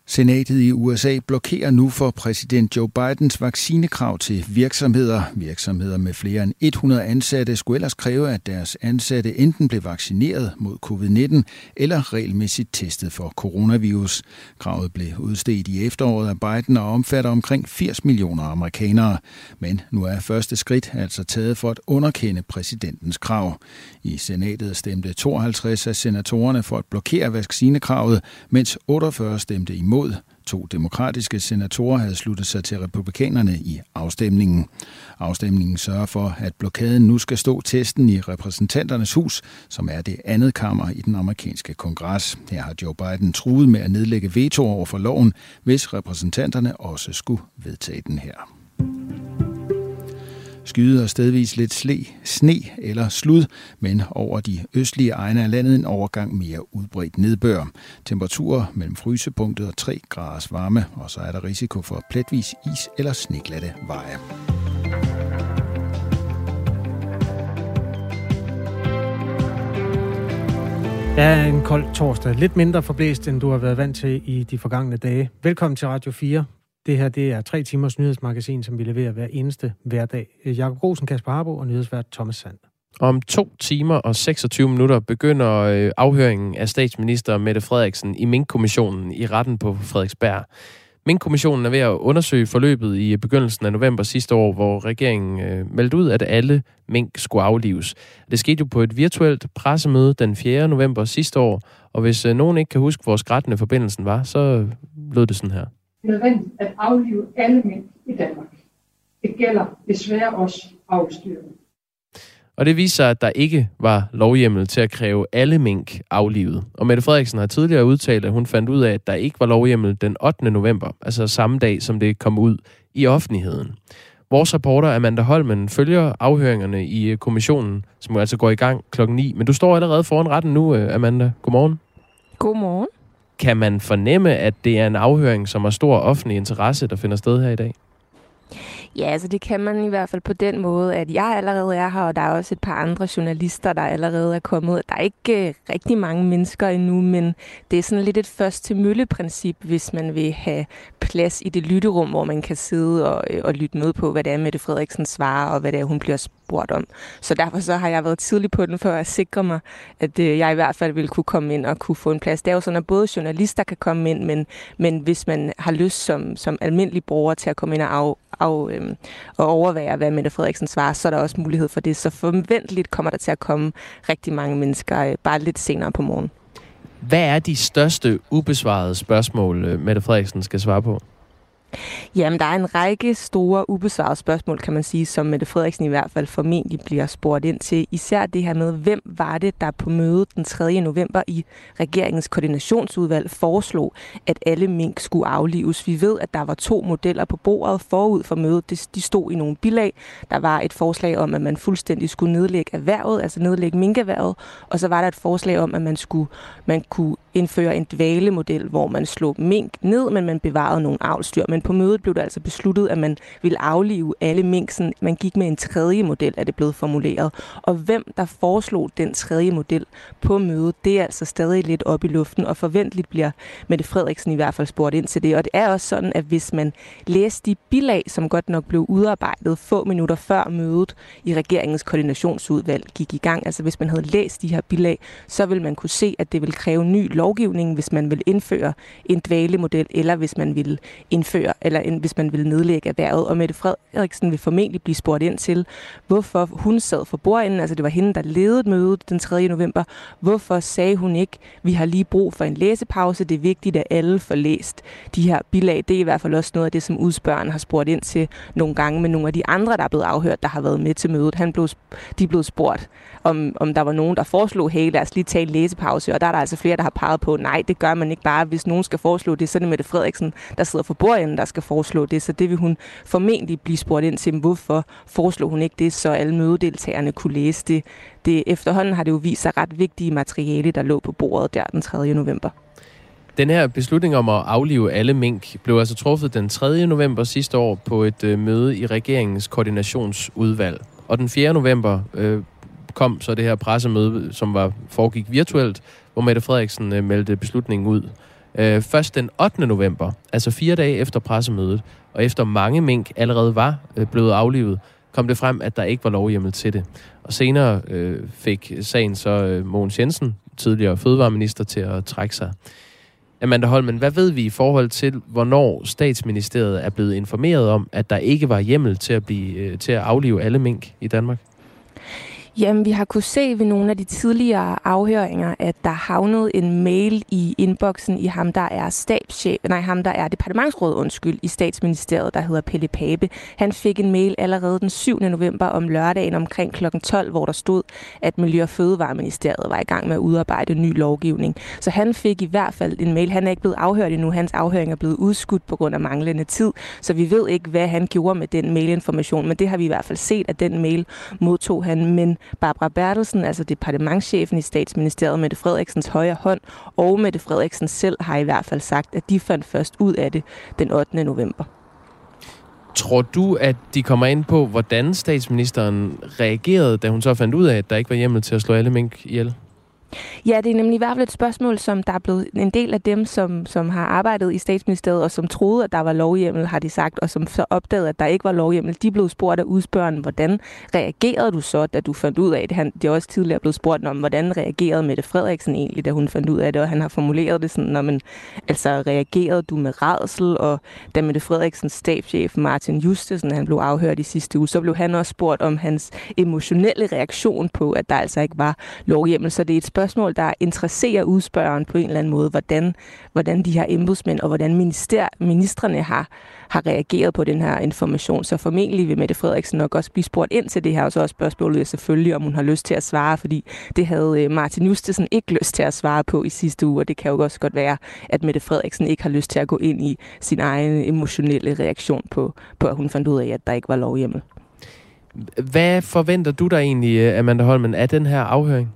Senatet i U S A blokerer nu for præsident Joe Bidens vaccinekrav til virksomheder. Virksomheder med flere end hundrede ansatte skulle ellers kræve, at deres ansatte enten blev vaccineret mod covid nitten eller regelmæssigt testet for coronavirus. Kravet blev udstedt i efteråret af Biden og omfatter omkring firs millioner amerikanere. Men nu er første skridt altså taget for at underkende præsidentens krav. I senatet stemte tooghalvtreds af senatorerne for at blokere vaccinekravet, mens otteogfyrre stemte imod. Mod. To demokratiske senatorer havde sluttet sig til republikanerne i afstemningen. Afstemningen sørger for, at blokaden nu skal stå testen i repræsentanternes hus, som er det andet kammer i den amerikanske kongres. Her har Joe Biden truet med at nedlægge veto over for loven, hvis repræsentanterne også skulle vedtage den her. Skyde og stedvis lidt sne, sne eller slud, men over de østlige egne af landet en overgang mere udbredt nedbør. Temperaturer mellem frysepunktet og tre graders varme, og så er der risiko for pletvis is eller sneglatte veje. Der er en kold torsdag, lidt mindre forblæst, end du har været vant til i de forgangne dage. Velkommen til Radio fire. Det her, det er tre timers nyhedsmagasin, som vi leverer hver eneste hverdag. Jakob Grosen, Kasper Harbo og nyhedsvært Thomas Sand. Om to timer og seksogtyve minutter begynder afhøringen af statsminister Mette Frederiksen i Mink-kommissionen i retten på Frederiksberg. Mink-kommissionen er ved at undersøge forløbet i begyndelsen af november sidste år, hvor regeringen meldte ud, at alle mink skulle aflives. Det skete jo på et virtuelt pressemøde den fjerde november sidste år, og hvis nogen ikke kan huske, hvor skrættende forbindelsen var, så lød det sådan her. Det er nødvendigt at aflive alle mink i Danmark. Det gælder desværre også avlsdyrene. Og det viser, at der ikke var lovhjemmel til at kræve alle mink aflivet. Og Mette Frederiksen har tidligere udtalt, at hun fandt ud af, at der ikke var lovhjemmel den ottende november, altså samme dag, som det kom ud i offentligheden. Vores reporter Amanda Holmen følger afhøringerne i kommissionen, som altså går i gang klokken ni. Men du står allerede foran retten nu, Amanda. Godmorgen. Godmorgen. Kan man fornemme, at det er en afhøring, som har stor offentlig interesse, der finder sted her i dag? Ja, altså det kan man i hvert fald på den måde, at jeg allerede er her, og der er også et par andre journalister, der allerede er kommet. Der er ikke øh, rigtig mange mennesker endnu, men det er sådan lidt et først-til-mølle-princip, hvis man vil have plads i det lytterum, hvor man kan sidde og, øh, og lytte med på, hvad det er, Mette Frederiksen svarer, og hvad det er, hun bliver spurgt om. Så derfor så har jeg været tidlig på den, for at sikre mig, at øh, jeg i hvert fald ville kunne komme ind og kunne få en plads. Det er jo sådan, at både journalister kan komme ind, men, men hvis man har lyst som, som almindelig bruger til at komme ind og af og, øhm, og overvære, hvad Mette Frederiksen svarer, så er der også mulighed for det. Så forventeligt kommer der til at komme rigtig mange mennesker, øh, bare lidt senere på morgen. Hvad er de største ubesvarede spørgsmål, øh, Mette Frederiksen skal svare på? Jamen, der er en række store ubesvarede spørgsmål, kan man sige, som Mette Frederiksen i hvert fald formentlig bliver spurgt ind til. Især det her med, hvem var det, der på mødet den tredje november i regeringens koordinationsudvalg foreslog, at alle mink skulle aflives. Vi ved, at der var to modeller på bordet forud for mødet. De stod i nogle bilag. Der var et forslag om, at man fuldstændig skulle nedlægge erhvervet, altså nedlægge minkerhvervet. Og så var der et forslag om, at man, skulle, man kunne indføre en dvalemodel, hvor man slog mink ned, men man bevarede nogle avlsdyr. Men på mødet blev det altså besluttet, at man ville aflive alle minksen. Man gik med en tredje model, er det blevet formuleret. Og hvem der foreslog den tredje model på mødet, det er altså stadig lidt op i luften, og forventeligt bliver Mette Frederiksen i hvert fald spurgt ind til det. Og det er også sådan, at hvis man læser de bilag, som godt nok blev udarbejdet få minutter før mødet i regeringens koordinationsudvalg gik i gang, altså hvis man havde læst de her bilag, så vil man kunne se, at det vil kræve ny lovgivning, hvis man vil indføre en dvalemodel, eller hvis man vil indføre eller hvis man vil nedlægge erhvervet. Og Mette Frederiksen vil formentlig blive spurgt ind til, hvorfor hun sad for bordenden, altså det var hende, der ledede mødet den tredje november. Hvorfor sagde hun ikke, vi har lige brug for en læsepause, det er vigtigt, at alle får læst de her bilag. Det er i hvert fald også noget af det, som udspørgeren har spurgt ind til nogle gange, men nogle af de andre, der er blevet afhørt, der har været med til mødet, han blev, de er blevet spurgt, om, om der var nogen, der foreslog, hey, lad os lige tage en læsepause, og der er der altså flere, der har peget på, nej, det gør man ikke bare, hvis nogen skal foreslå det, så er det Mette Frederiksen, der sidder for bordenden, der skal foreslå det, så det vil hun formentlig blive spurgt ind til, hvorfor foreslog hun ikke det, så alle mødedeltagerne kunne læse det. Det efterhånden har det jo vist sig ret vigtige materiale, der lå på bordet der den tredje november. Den her beslutning om at aflive alle mink blev altså truffet den tredje november sidste år på et øh, møde i regeringens koordinationsudvalg. Og den fjerde november øh, kom så det her pressemøde, som var foregik virtuelt, hvor Mette Frederiksen øh, meldte beslutningen ud. Øh, først den ottende november, altså fire dage efter pressemødet, og efter mange mink allerede var øh, blevet aflivet, kom det frem, at der ikke var lovhjemmel til det. Og senere øh, fik sagen så øh, Mogens Jensen, tidligere fødevareminister, til at trække sig. Amanda Holmen, hvad ved vi i forhold til, hvornår Statsministeriet er blevet informeret om, at der ikke var hjemmel til at, blive, øh, til at aflive alle mink i Danmark? Jamen, vi har kunnet se ved nogle af de tidligere afhøringer, at der havnede en mail i inboxen i ham, der er stabschef, nej, ham, der er departementsråd, undskyld, i Statsministeriet, der hedder Pelle Pape. Han fik en mail allerede den syvende november om lørdagen omkring klokken tolv, hvor der stod, at Miljø- og Fødevareministeriet var i gang med at udarbejde ny lovgivning. Så han fik i hvert fald en mail. Han er ikke blevet afhørt endnu. Hans afhøring er blevet udskudt på grund af manglende tid, så vi ved ikke, hvad han gjorde med den mailinformation, men det har vi i hvert fald set, at den mail modtog han. Men Barbara Bertelsen, altså departementschefen i Statsministeriet, Mette Frederiksens højre hånd, og Mette Frederiksen selv har i hvert fald sagt, at de fandt først ud af det den ottende november. Tror du, at de kommer ind på, hvordan statsministeren reagerede, da hun så fandt ud af, at der ikke var hjemmel til at slå alle mink ihjel? Ja, det er nemlig i hvert fald et spørgsmål, som der er blevet en del af dem, som, som har arbejdet i Statsministeriet og som troede, at der var lovhjemmel, har de sagt, og som så opdagede, at der ikke var lovhjemmel. De blev spurgt af udspørgeren, hvordan reagerede du så, da du fandt ud af det? Han, det er også tidligere blevet spurgt om, hvordan reagerede Mette Frederiksen egentlig, da hun fandt ud af det, og han har formuleret det sådan, når man altså reagerede du med rædsel, og da Mette Frederiksens stabschef Martin Justesen, han blev afhørt i sidste uge, så blev han også spurgt om hans emotionelle reaktion på, at der altså ikke var lovhjemmel, så det er et spørgsmål spørgsmål, der interesserer udspørgeren på en eller anden måde, hvordan, hvordan de her embedsmænd og hvordan minister, ministerne har, har reageret på den her information. Så formentlig vil Mette Frederiksen nok også blive spurgt ind til det her, og så også spørgsmålet er selvfølgelig, om hun har lyst til at svare, fordi det havde Martin Justesen ikke lyst til at svare på i sidste uge, og det kan jo også godt være, at Mette Frederiksen ikke har lyst til at gå ind i sin egen emotionelle reaktion på, på at hun fandt ud af, at der ikke var lovhjemmel. Hvad forventer du der egentlig, Amanda Holmen, af den her afhøring?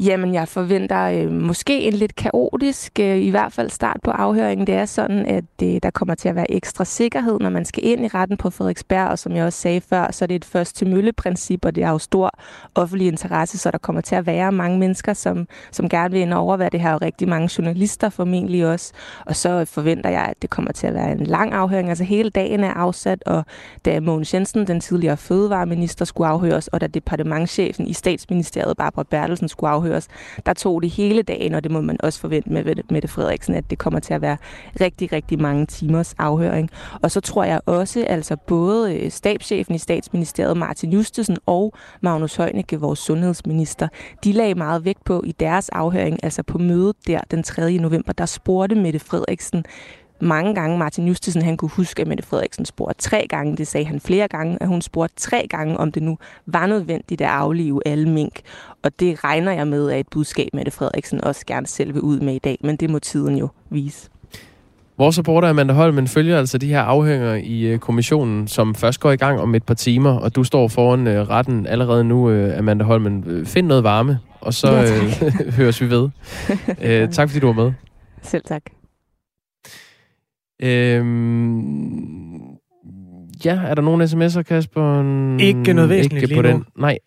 Jamen, jeg forventer øh, måske en lidt kaotisk, øh, i hvert fald start på afhøringen. Det er sådan, at øh, der kommer til at være ekstra sikkerhed, når man skal ind i retten på Frederiksberg, og som jeg også sagde før, så er det et først-til-mølle-princip, og det er jo stor offentlig interesse, så der kommer til at være mange mennesker, som, som gerne vil ind og overvære det her, og rigtig mange journalister formentlig også. Og så forventer jeg, at det kommer til at være en lang afhøring, altså hele dagen er afsat, og da Mogens Jensen, den tidligere fødevareminister, skulle afhøres, og da departementschefen i Statsministeriet, Barbara Bertelsen, skulle afhøres, der tog det hele dagen, og det må man også forvente med Mette Frederiksen, at det kommer til at være rigtig, rigtig mange timers afhøring. Og så tror jeg også, altså både stabschefen i Statsministeriet, Martin Justesen, og Magnus Heunicke, vores sundhedsminister, de lagde meget vægt på i deres afhøring, altså på mødet der den tredje november, der spurgte Mette Frederiksen mange gange. Martin Justesen, han kunne huske, at Mette Frederiksen spurgte tre gange. Det sagde han flere gange, at hun spurgte tre gange, om det nu var nødvendigt at aflive alle mink. Og det regner jeg med, at et budskab Mette Frederiksen også gerne selv vil ud med i dag, men det må tiden jo vise. Vores reporter Amanda Holmen følger altså de her afhøringer i kommissionen, som først går i gang om et par timer, og du står foran retten allerede nu, Amanda Holmen. Find noget varme, og så ja, høres vi ved. Æ, tak fordi du var med. Selv tak. Øhm, ja, er der nogen sms'er, Kasper? Ikke noget væsentligt ikke på den. Nej.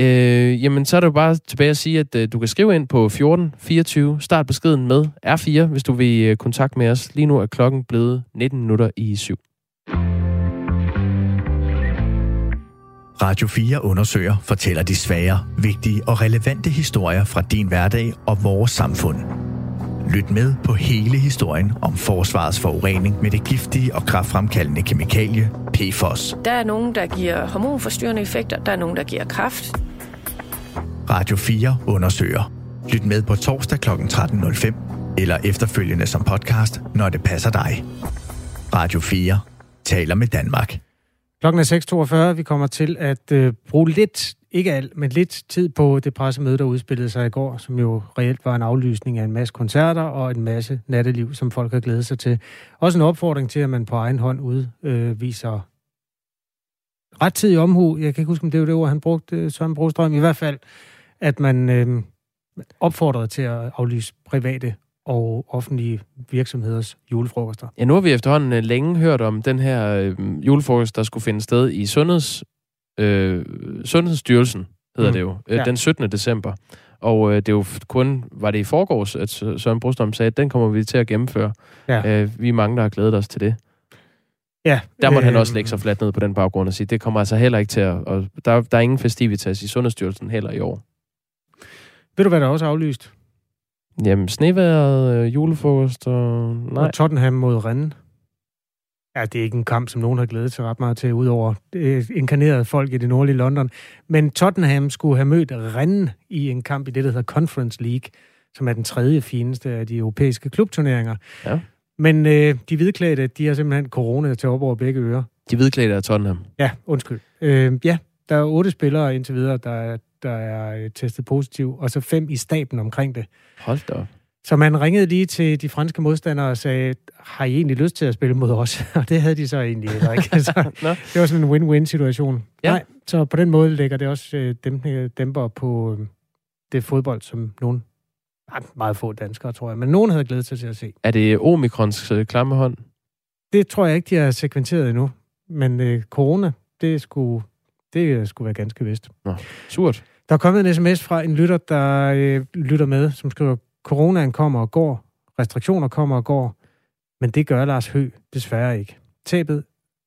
Øh, jamen, så er det jo bare tilbage at sige, at øh, du kan skrive ind på fjorten fireogtyve, start beskeden med R fire, hvis du vil øh, kontakt med os. Lige nu er klokken blevet nitten minutter i syv. Radio fire undersøger, fortæller de svære, vigtige og relevante historier fra din hverdag og vores samfund. Lyt med på hele historien om forsvarets forurening med det giftige og kræftfremkaldende kemikalie P F O S. Der er nogen, der giver hormonforstyrrende effekter, der er nogen, der giver kræft. Radio fire undersøger. Lyt med på torsdag kl. tretten nul fem eller efterfølgende som podcast, når det passer dig. Radio fire taler med Danmark. Klokken er seks toogfyrre. Vi kommer til at øh, bruge lidt, ikke alt, men lidt tid på det pressemøde, der udspillede sig i går, som jo reelt var en aflysning af en masse koncerter og en masse natteliv, som folk har glædet sig til. Også en opfordring til, at man på egen hånd udviser øh, rettidig omhu. Jeg kan ikke huske, om det var det ord, han brugte, Søren Brostrøm. I hvert fald, at man øh, opfordrede til at aflyse private og offentlige virksomheders julefrokoster. Ja, nu har vi efterhånden længe hørt om den her øh, julefrokost, der skulle finde sted i Sundheds, øh, Sundhedsstyrelsen, hedder mm. det jo, øh, ja. den syttende december. Og øh, det jo kun, var det i forgårs, at Søren Brostrøm sagde, at den kommer vi til at gennemføre. Ja. Øh, vi er mange, der har glædet os til det. Ja. Der måtte øh, han også lægge sig fladt ned på den baggrund og sige, det kommer altså heller ikke til at... Og der, der er ingen festivitas i Sundhedsstyrelsen heller i år. Ved du, hvad der også er aflyst? Jamen, sneværet, julefrokost og... Nej. Og Tottenham mod Rennes. Ja, det er ikke en kamp, som nogen har glædet sig ret meget til, udover øh, inkarnerede folk i det nordlige London. Men Tottenham skulle have mødt Rennes i en kamp i det, der hedder Conference League, som er den tredje fineste af de europæiske klubturneringer. Ja. Men øh, de hvidklædte, de har simpelthen corona til op over begge ører. De hvidklædte af Tottenham? Ja, undskyld. Øh, ja, der er otte spillere indtil videre, der er der er testet positiv, og så fem i staben omkring det. Hold da op. Så man ringede lige til de franske modstandere og sagde, har I egentlig lyst til at spille mod os? Og det havde de så egentlig heller ikke. Så det var sådan en win-win-situation. Ja. Nej, så på den måde lægger det også dæmper på det fodbold, som nogen, meget få danskere, tror jeg, men nogen havde glædet sig til at se. Er det Omikrons klamme hånd? Det tror jeg ikke, de har sekventeret endnu. Men øh, corona, det skulle, det skulle være ganske vist. Nå, surt. Der er kommet en sms fra en lytter, der øh, lytter med, som skriver, coronaen kommer og går, restriktioner kommer og går, men det gør Lars Høgh desværre ikke. Tabet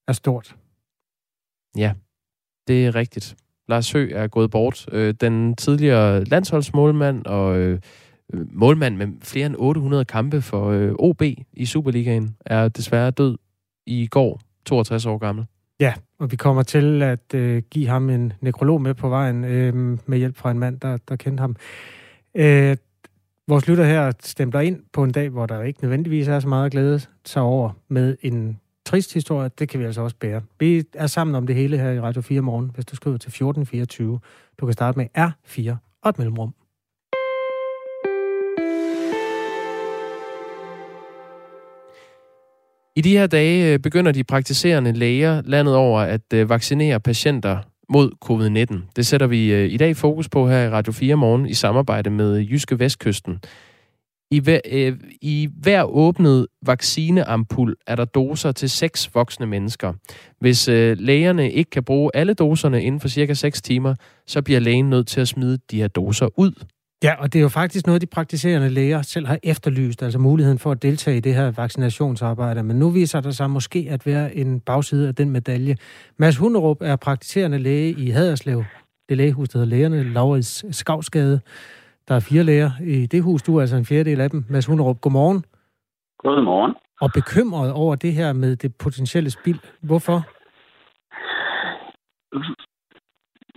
er stort. Ja, det er rigtigt. Lars Høgh er gået bort. Øh, den tidligere landsholdsmålmand og øh, målmand med flere end otte hundrede kampe for øh, O B i Superligaen er desværre død i går, toogtres år gammel. Ja, og vi kommer til at øh, give ham en nekrolog med på vejen øh, med hjælp fra en mand, der, der kendte ham. Øh, vores lytter her stemmer ind på en dag, hvor der ikke nødvendigvis er så meget at glæde sig over med en trist historie. Det kan vi altså også bære. Vi er sammen om det hele her i Radio fire morgen, hvis du skriver til fjorten fireogtyve. Du kan starte med R fire og et mellemrum. I de her dage begynder de praktiserende læger landet over at vaccinere patienter mod covid nitten. Det sætter vi i dag fokus på her i Radio fire morgen i samarbejde med Jyske Vestkysten. I hver, øh, i hver åbnet vaccineampul er der doser til seks voksne mennesker. Hvis øh, lægerne ikke kan bruge alle doserne inden for cirka seks timer, så bliver lægen nødt til at smide de her doser ud. Ja, og det er jo faktisk noget, de praktiserende læger selv har efterlyst, altså muligheden for at deltage i det her vaccinationsarbejde. Men nu viser der sig måske at være en bagside af den medalje. Mads Hundrup er praktiserende læge i Haderslev. Det lægehus, der hedder Lægerne, Laurids Skaus Gade. Der er fire læger i det hus. Du er altså en fjerdedel af dem. Mads Hundrup, godmorgen. Godmorgen. Og bekymret over det her med det potentielle spild. Hvorfor?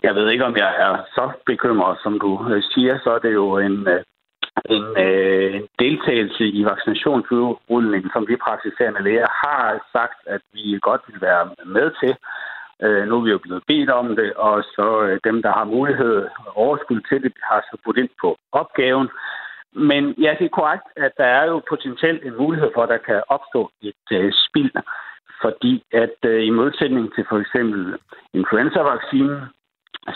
Jeg ved ikke, om jeg er så bekymret, som du siger. Så er det jo en, en, en deltagelse i vaccinationsudrulningen, som vi praktiserende læger har sagt, at vi godt vil være med til. Nu er vi jo blevet bedt om det, og så dem, der har mulighed og overskud til det, har så budt ind på opgaven. Men ja, det er korrekt, at der er jo potentielt en mulighed for, at der kan opstå et uh, spild, fordi at uh, i modsætning til for eksempel influenza-vaccinen,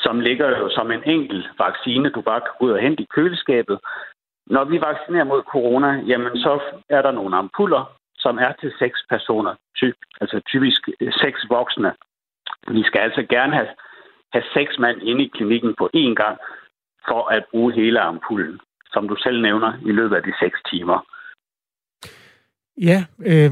som ligger jo som en enkelt vaccine, du bare kan gå ud og hente i køleskabet. Når vi vaccinerer mod corona, jamen så er der nogle ampuller, som er til seks personer, typ, altså typisk seks voksne. Vi skal altså gerne have, have seks mand inde i klinikken på én gang, for at bruge hele ampullen, som du selv nævner, i løbet af de seks timer. Ja, øh,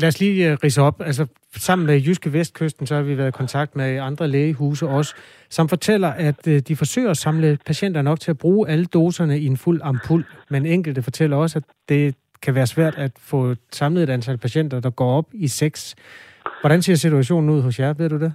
lad os lige ridse op. Altså, sammen med Jyske Vestkysten, så har vi været i kontakt med andre lægehuse også, som fortæller, at øh, de forsøger at samle patienter nok til at bruge alle doserne i en fuld ampul. Men enkelte fortæller også, at det kan være svært at få samlet et antal patienter, der går op i seks. Hvordan ser situationen ud hos jer, ved du det?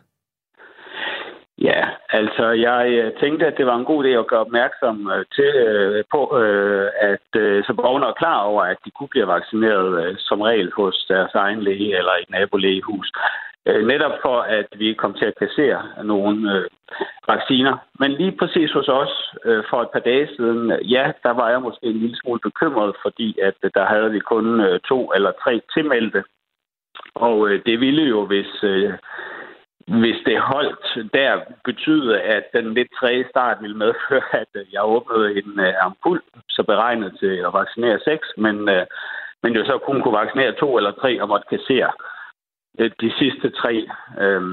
Ja, altså jeg tænkte, at det var en god idé at gøre opmærksom til, øh, på, øh, at øh, så borgerne er klar over, at de kunne blive vaccineret øh, som regel hos deres egen læge eller et nabolægehus. Øh, netop for, at vi kom til at kassere nogle øh, vacciner. Men lige præcis hos os øh, for et par dage siden, ja, der var jeg måske en lille smule bekymret, fordi at øh, der havde vi kun øh, to eller tre tilmeldte. Og øh, det ville jo, hvis, øh, hvis det holdt der, betyde, at den lidt træge start ville medføre, at øh, jeg åbnede en øh, ampul, så beregnet til at vaccinere seks, men, øh, men jo så kun kunne vaccinere to eller tre og måtte kassere øh, de sidste tre. Øh,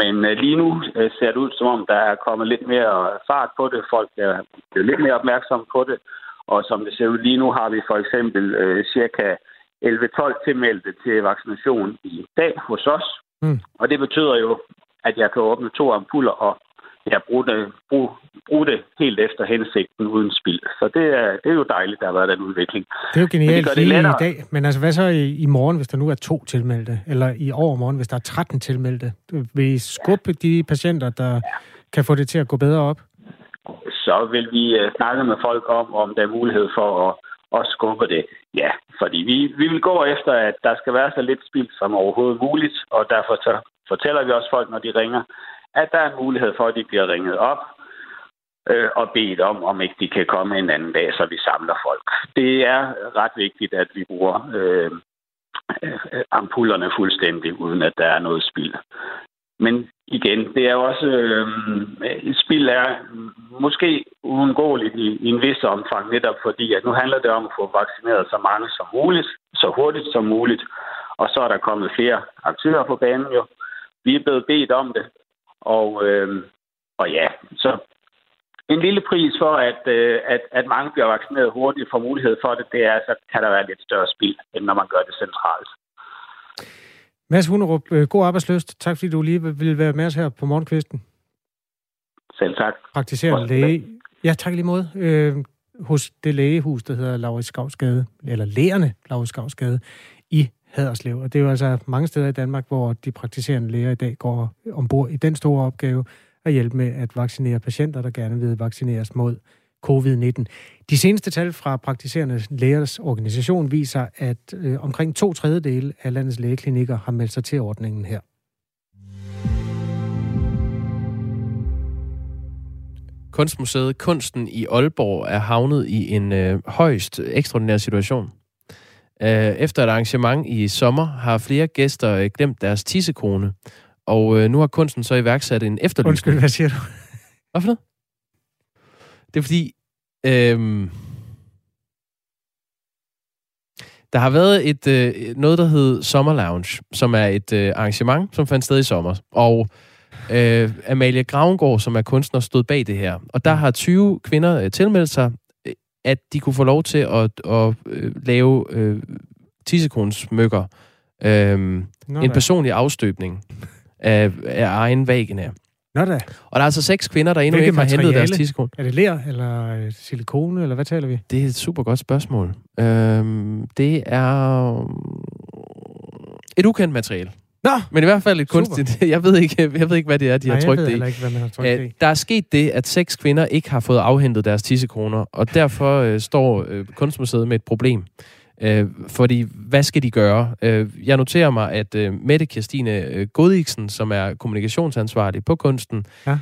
men øh, lige nu øh, ser det ud, som om der er kommet lidt mere fart på det. Folk er lidt mere opmærksomme på det. Og som det ser ud lige nu, har vi for eksempel øh, cirka elleve tolv tilmeldte til vaccination i dag hos os. Mm. Og det betyder jo, at jeg kan åbne to ampuller, og jeg bruger det, bruger, bruger det helt efter hensigten uden spild. Så det er, det er jo dejligt, der har været den udvikling. Det er jo genialt det det i dag, men altså hvad så i, i morgen, hvis der nu er to tilmeldte? Eller i overmorgen, hvis der er tretten tilmeldte? Vil I skubbe de patienter, der ja. kan få det til at gå bedre op? Så vil vi uh, snakke med folk om, om der er mulighed for at og skubber det. Ja, fordi vi, vi vil gå efter, at der skal være så lidt spild som overhovedet muligt, og derfor så fortæller vi også folk, når de ringer, at der er en mulighed for, at de bliver ringet op øh, og bedt om, om ikke de kan komme en anden dag, så vi samler folk. Det er ret vigtigt, at vi bruger øh, ampullerne fuldstændig, uden at der er noget spild. Men igen, det er jo også... Øh, spild er måske uundgåeligt i, i en vis omfang, netop fordi, at nu handler det om at få vaccineret så mange som muligt, så hurtigt som muligt. Og så er der kommet flere aktører på banen jo. Vi er blevet bedt om det. Og, øh, og ja, så en lille pris for, at, øh, at, at mange bliver vaccineret hurtigt for mulighed for det, det er, så kan der være lidt større spild, end når man gør det centralt. Mads Hundrup, god arbejdsløst. Tak fordi du lige ville være med os her på morgenkvisten. Selv tak. Praktiserende læge. Ja, tak lige måde. Øh, hos det lægehus, der hedder Laurids Skaus Gade, eller lægerne Laurids Skaus Gade, i Haderslev. Og det er jo altså mange steder i Danmark, hvor de praktiserende læger i dag går ombord i den store opgave at hjælpe med at vaccinere patienter, der gerne vil vaccineres mod covid nitten. De seneste tal fra praktiserende lægers organisation viser, at øh, omkring to tredjedele af landets lægeklinikker har meldt sig til ordningen her. Kunstmuseet Kunsten i Aalborg er havnet i en øh, højst ekstraordinær situation. Øh, efter et arrangement i sommer har flere gæster øh, glemt deres tissekone, og øh, nu har kunsten så iværksat en efterlysning. Undskyld, hvad siger du? Hvad for noget? Det er fordi, øh, der har været et øh, noget, der hed Sommer Lounge, som er et øh, arrangement, som fandt sted i sommer, og Uh, Amalie Gravengård, som er kunstner, stod bag det her. Og der har tyve kvinder uh, tilmeldt sig, uh, at de kunne få lov til at, at uh, lave uh, tissekonsmykker. Uh, en da. personlig afstøbning af, af egen vagina. Nå da. Og der er altså seks kvinder, der endnu Hvilket ikke har materiale? hentet deres tissekone. Er det ler eller silikone, eller hvad taler vi? Det er et super godt spørgsmål. Uh, det er et ukendt materiale. Nå, men i hvert fald lidt kunstigt. Jeg ved ikke, jeg ved ikke hvad det er, de Nej, har trykt det i. Ikke, har trykt Æ, det i. Der er sket det, at seks kvinder ikke har fået afhentet deres tissekroner, og derfor øh, står øh, Kunstmuseet med et problem. Æ, fordi, hvad skal de gøre? Æ, jeg noterer mig, at øh, Mette Kirstine øh, Godiksen, som er kommunikationsansvarlig på kunsten, ja.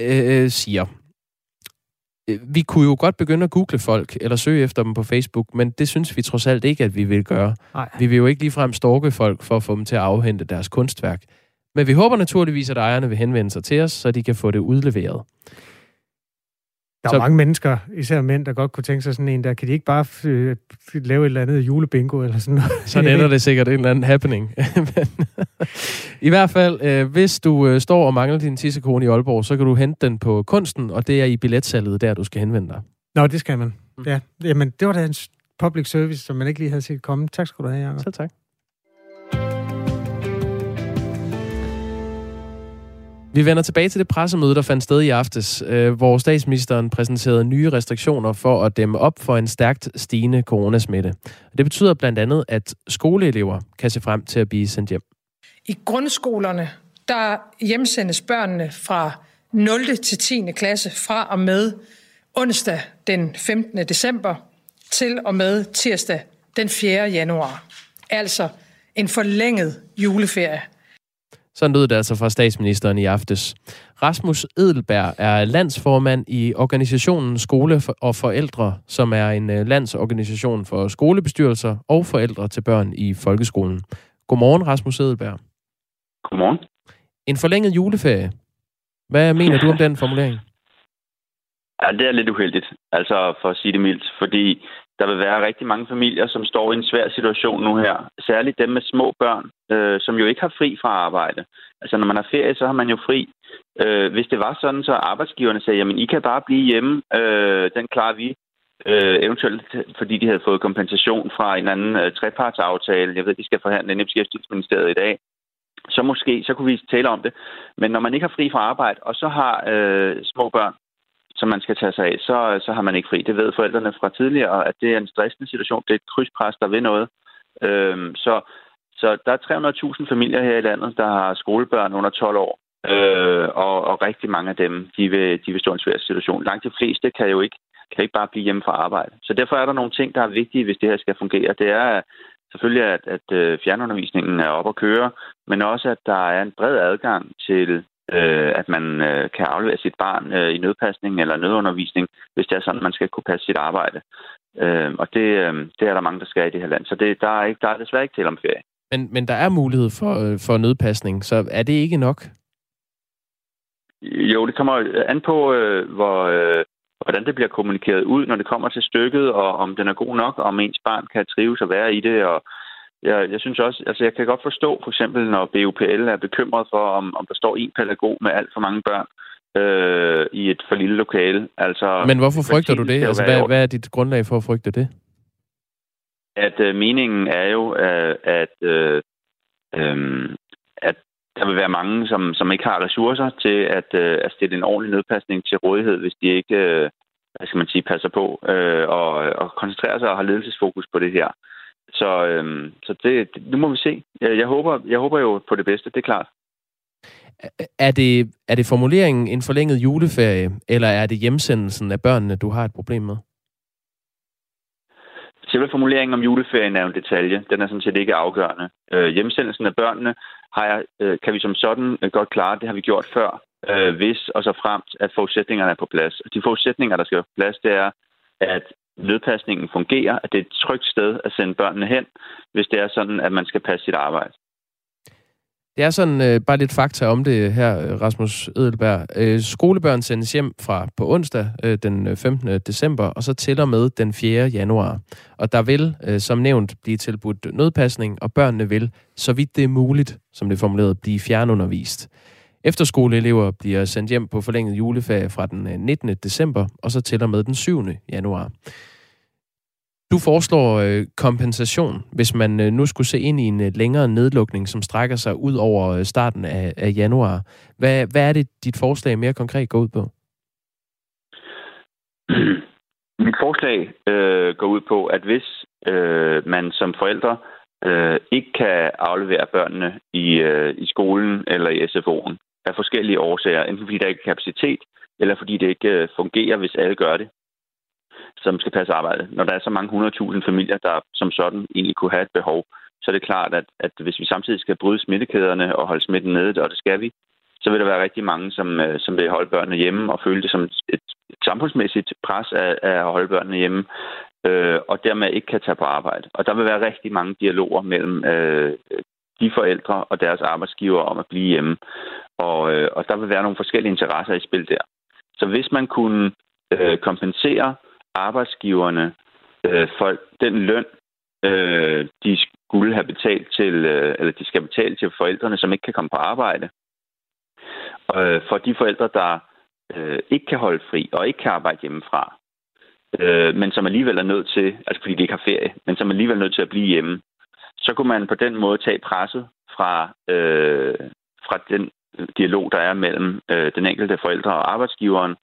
øh, siger, vi kunne jo godt begynde at google folk, eller søge efter dem på Facebook, men det synes vi trods alt ikke, at vi vil gøre. Ej. Vi vil jo ikke ligefrem stalke folk for at få dem til at afhente deres kunstværk. Men vi håber naturligvis, at ejerne vil henvende sig til os, så de kan få det udleveret. Der er så mange mennesker, især mænd, der godt kunne tænke sig sådan en der. Kan de ikke bare øh, lave et eller andet julebingo eller sådan noget? Så ender det sikkert en eller anden happening. Men, i hvert fald, øh, hvis du øh, står og mangler din tissekone i Aalborg, så kan du hente den på kunsten, og det er i billetsalget der, du skal henvende dig. Nå, det skal man. Mm. Ja. Jamen, det var da en public service, som man ikke lige havde set komme. Tak skal du have, Jacob. Selv tak. Vi vender tilbage til det pressemøde, der fandt sted i aftes, øh, hvor statsministeren præsenterede nye restriktioner for at dæmme op for en stærkt stigende coronasmitte. Det betyder blandt andet, at skoleelever kan se frem til at blive sendt hjem. I grundskolerne, der hjemsendes børnene fra nul til tiende klasse fra og med onsdag den femtende december til og med tirsdag den fjerde januar. Altså en forlænget juleferie. Sådan lød det altså fra statsministeren i aftes. Rasmus Edelberg er landsformand i organisationen Skole og Forældre, som er en landsorganisation for skolebestyrelser og forældre til børn i folkeskolen. Godmorgen, Rasmus Edelberg. Godmorgen. En forlænget juleferie. Hvad mener du om den formulering? Ja, det er lidt uheldigt, altså for at sige det mildt, fordi der vil være rigtig mange familier, som står i en svær situation nu her. Særligt dem med små børn, øh, som jo ikke har fri fra arbejde. Altså når man har ferie, så har man jo fri. Øh, hvis det var sådan, så arbejdsgiverne sagde, jamen I kan bare blive hjemme, øh, den klarer vi. Øh, eventuelt fordi de havde fået kompensation fra en eller anden øh, trepartsaftale. Jeg ved, de skal forhandle i Justitsministeriet i dag. Så måske, så kunne vi tale om det. Men når man ikke har fri fra arbejde, og så har øh, små børn, som man skal tage sig af, så, så har man ikke fri. Det ved forældrene fra tidligere, at det er en stressende situation. Det er et krydspres, der ved noget. Øhm, så, så der er tre hundrede tusind familier her i landet, der har skolebørn under tolv år, øh, og, og rigtig mange af dem, de vil, de vil stå i en svær situation. Langt de fleste kan jo ikke, kan ikke bare blive hjemme fra arbejde. Så derfor er der nogle ting, der er vigtige, hvis det her skal fungere. Det er selvfølgelig, at, at fjernundervisningen er op at køre, men også, at der er en bred adgang til Øh, at man øh, kan aflevere sit barn øh, i nødpasning eller nødundervisning, hvis det er sådan, man skal kunne passe sit arbejde. Øh, og det, øh, det er der mange, der skal i det her land. Så det, der, er ikke, der er desværre ikke tale om ferie. Men, men der er mulighed for, øh, for nødpasning, så er det ikke nok? Jo, det kommer an på, øh, hvor, øh, hvordan det bliver kommunikeret ud, når det kommer til stykket, og om den er god nok, om ens barn kan trives og være i det, og Jeg, jeg synes også, altså jeg kan godt forstå, for eksempel når B U P L er bekymret for, om, om der står en pædagog med alt for mange børn øh, i et for lille lokale. Altså, men hvorfor frygter du det? Altså, hvad, hvad er dit grundlag for at frygte det? At øh, meningen er jo, at, at, øh, øh, at der vil være mange, som, som ikke har ressourcer til at, øh, at stille en ordentlig nødpasning til rådighed, hvis de ikke øh, hvad skal man sige, passer på øh, og, og koncentrerer sig og har ledelsesfokus på det her. Så, øhm, så det, det, nu må vi se. Jeg, jeg, håber, jeg håber jo på det bedste, det er klart. Er det, er det formuleringen en forlænget juleferie, eller er det hjemsendelsen af børnene, du har et problem med? Selve formuleringen om juleferien er jo en detalje. Den er sådan set ikke afgørende. Øh, hjemsendelsen af børnene har jeg, øh, kan vi som sådan godt klare. Det har vi gjort før, øh, hvis og så fremt, at forudsætningerne er på plads. Og de forudsætninger, der skal være på plads, det er, at nødpasningen fungerer, at det er et trygt sted at sende børnene hen, hvis det er sådan, at man skal passe sit arbejde. Det er sådan, øh, bare lidt fakta om det her, Rasmus Edelberg. Øh, skolebørn sendes hjem fra på onsdag øh, den femtende december, og så til og med den fjerde januar. Og der vil, øh, som nævnt, blive tilbudt nødpasning, og børnene vil, så vidt det er muligt, som det er formuleret, blive fjernundervist. Efterskoleelever bliver sendt hjem på forlænget juleferie fra den nittende december, og så til og med den syvende januar. Du foreslår øh, kompensation, hvis man øh, nu skulle se ind i en øh, længere nedlukning, som strækker sig ud over øh, starten af, af januar. Hvad, hvad er det, dit forslag mere konkret går ud på? Mit forslag øh, går ud på, at hvis øh, man som forældre øh, ikke kan aflevere børnene i, øh, i skolen eller i S F O'en af forskellige årsager, enten fordi der ikke er kapacitet, eller fordi det ikke øh, fungerer, hvis alle gør det, som skal passe arbejdet. Når der er så mange hundrede tusind familier, der som sådan egentlig kunne have et behov, så er det klart, at, at hvis vi samtidig skal bryde smittekæderne og holde smitten nede, og det skal vi, så vil der være rigtig mange, som, som vil holde børnene hjemme og føle det som et samfundsmæssigt pres af, af at holde børnene hjemme, øh, og dermed ikke kan tage på arbejde. Og der vil være rigtig mange dialoger mellem øh, de forældre og deres arbejdsgiver om at blive hjemme. Og, øh, og der vil være nogle forskellige interesser i spil der. Så hvis man kunne øh, kompensere arbejdsgiverne øh, for den løn, øh, de skulle have betalt til, øh, eller de skal betale til forældrene, som ikke kan komme på arbejde. Øh, for de forældre, der øh, ikke kan holde fri og ikke kan arbejde hjemmefra, øh, men som alligevel er nødt til, altså fordi de ikke har ferie, men som alligevel er nødt til at blive hjemme, så kunne man på den måde tage presset fra, øh, fra den dialog, der er mellem øh, den enkelte forældre og arbejdsgiveren,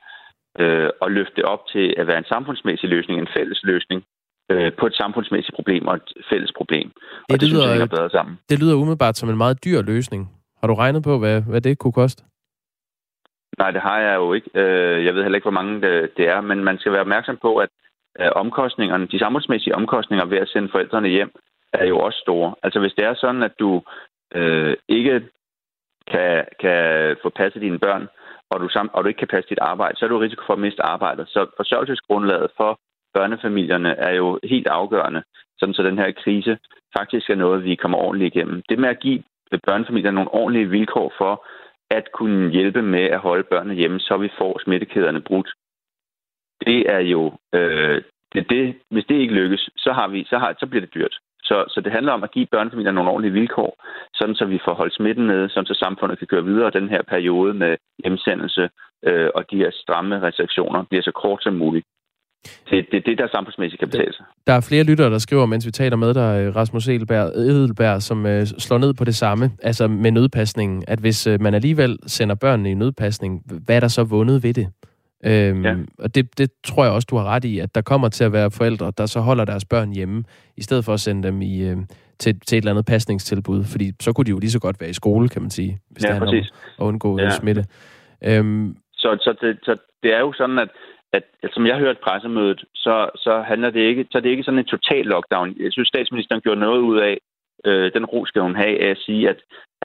og løfte det op til at være en samfundsmæssig løsning, en fælles løsning øh, på et samfundsmæssigt problem og et fælles problem. Og det, det lyder, synes jeg hænger bedre sammen. Det lyder umiddelbart som en meget dyr løsning. Har du regnet på, hvad, hvad det kunne koste? Nej, det har jeg jo ikke. Jeg ved heller ikke, hvor mange det er, men man skal være opmærksom på, at omkostningerne, de samfundsmæssige omkostninger ved at sende forældrene hjem, er jo også store. Altså hvis det er sådan, at du øh, ikke kan, kan få passet dine børn, og du, sammen, og du ikke kan passe dit arbejde, så er du i risiko for at miste arbejdet. Så forsørgelsesgrundlaget for børnefamilierne er jo helt afgørende, sådan så den her krise faktisk er noget, vi kommer ordentligt igennem. Det med at give børnefamilierne nogle ordentlige vilkår for at kunne hjælpe med at holde børnene hjemme, så vi får smittekæderne brudt. Det er jo... Øh, det, det, hvis det ikke lykkes, så, har vi, så, har, så bliver det dyrt. Så, så det handler om at give børnefamilierne nogle ordentlige vilkår, sådan så vi får holdt smitten nede, sådan så samfundet kan køre videre den her periode med hjemsendelse, øh, og de her stramme restriktioner bliver så kort som muligt. Det, det er det, der samfundsmæssigt kan betale sig. Der er flere lyttere, der skriver, mens vi taler med dig, Rasmus Edelberg, Edelberg som øh, slår ned på det samme, altså med nødpasningen, at hvis øh, man alligevel sender børnene i nødpasning, hvad er der så vundet ved det? Øhm, ja. Og det, det tror jeg også, du har ret i, at der kommer til at være forældre, der så holder deres børn hjemme, i stedet for at sende dem i, øh, til, til et eller andet pasningstilbud, fordi så kunne de jo lige så godt være i skole, kan man sige, hvis ja, det handler om at undgå ja. smitte. Øhm, så, så, det, så det er jo sådan, at, at som jeg hørte pressemødet, så, så handler det ikke, så det er ikke sådan en total lockdown. Jeg synes, statsministeren gjorde noget ud af, øh, den ro skal hun have af at sige, at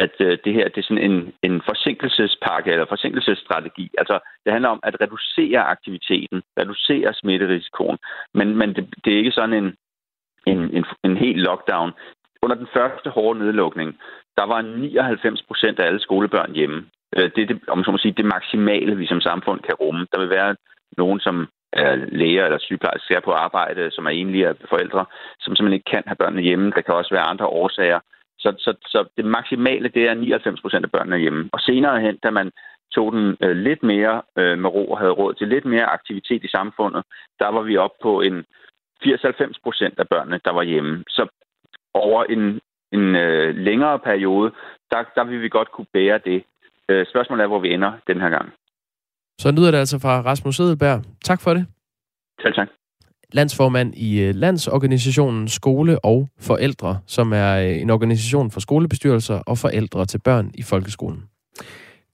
at det her det er sådan en, en forsinkelsespakke eller forsinkelsesstrategi. Altså, det handler om at reducere aktiviteten, reducere smitterisikoen, men, men det, det er ikke sådan en, en, en, en helt lockdown. Under den første hårde nedlukning, der var nioghalvfems procent af alle skolebørn hjemme. Det er det, om så må sige, det maksimale, vi som samfund kan rumme. Der vil være nogen, som er læger eller sygeplejersker, er på arbejde, som er enlige forældre, som simpelthen ikke kan have børnene hjemme. Der kan også være andre årsager. Så, så, så det maksimale, det er nioghalvfems procent af børnene hjemme. Og senere hen, da man tog den øh, lidt mere øh, med ro og havde råd til lidt mere aktivitet i samfundet, der var vi oppe på en firs til halvfems procent af børnene, der var hjemme. Så over en, en øh, længere periode, der, der vil vi godt kunne bære det. Øh, spørgsmålet er, hvor vi ender den her gang. Så lyder det altså fra Rasmus Edelberg. Tak for det. Selv tak. Landsformand i Landsorganisationen Skole og Forældre, som er en organisation for skolebestyrelser og forældre til børn i folkeskolen.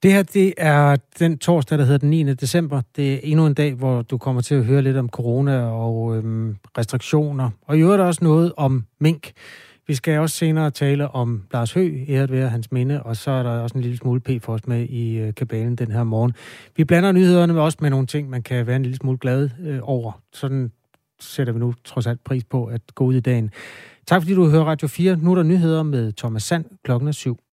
Det her, det er den torsdag, der hedder den niende december. Det er endnu en dag, hvor du kommer til at høre lidt om corona og øhm, restriktioner. Og i øvrigt også noget om mink. Vi skal også senere tale om Lars Høgh, æret være hans minde, og så er der også en lille smule P F O S med i øh, kabalen den her morgen. Vi blander nyhederne med også med nogle ting, man kan være en lille smule glad øh, over. Sådan sætter vi nu trods alt pris på at gå ud i dagen. Tak fordi du hører Radio fire. Nu er der nyheder med Thomas Sand klokken syv.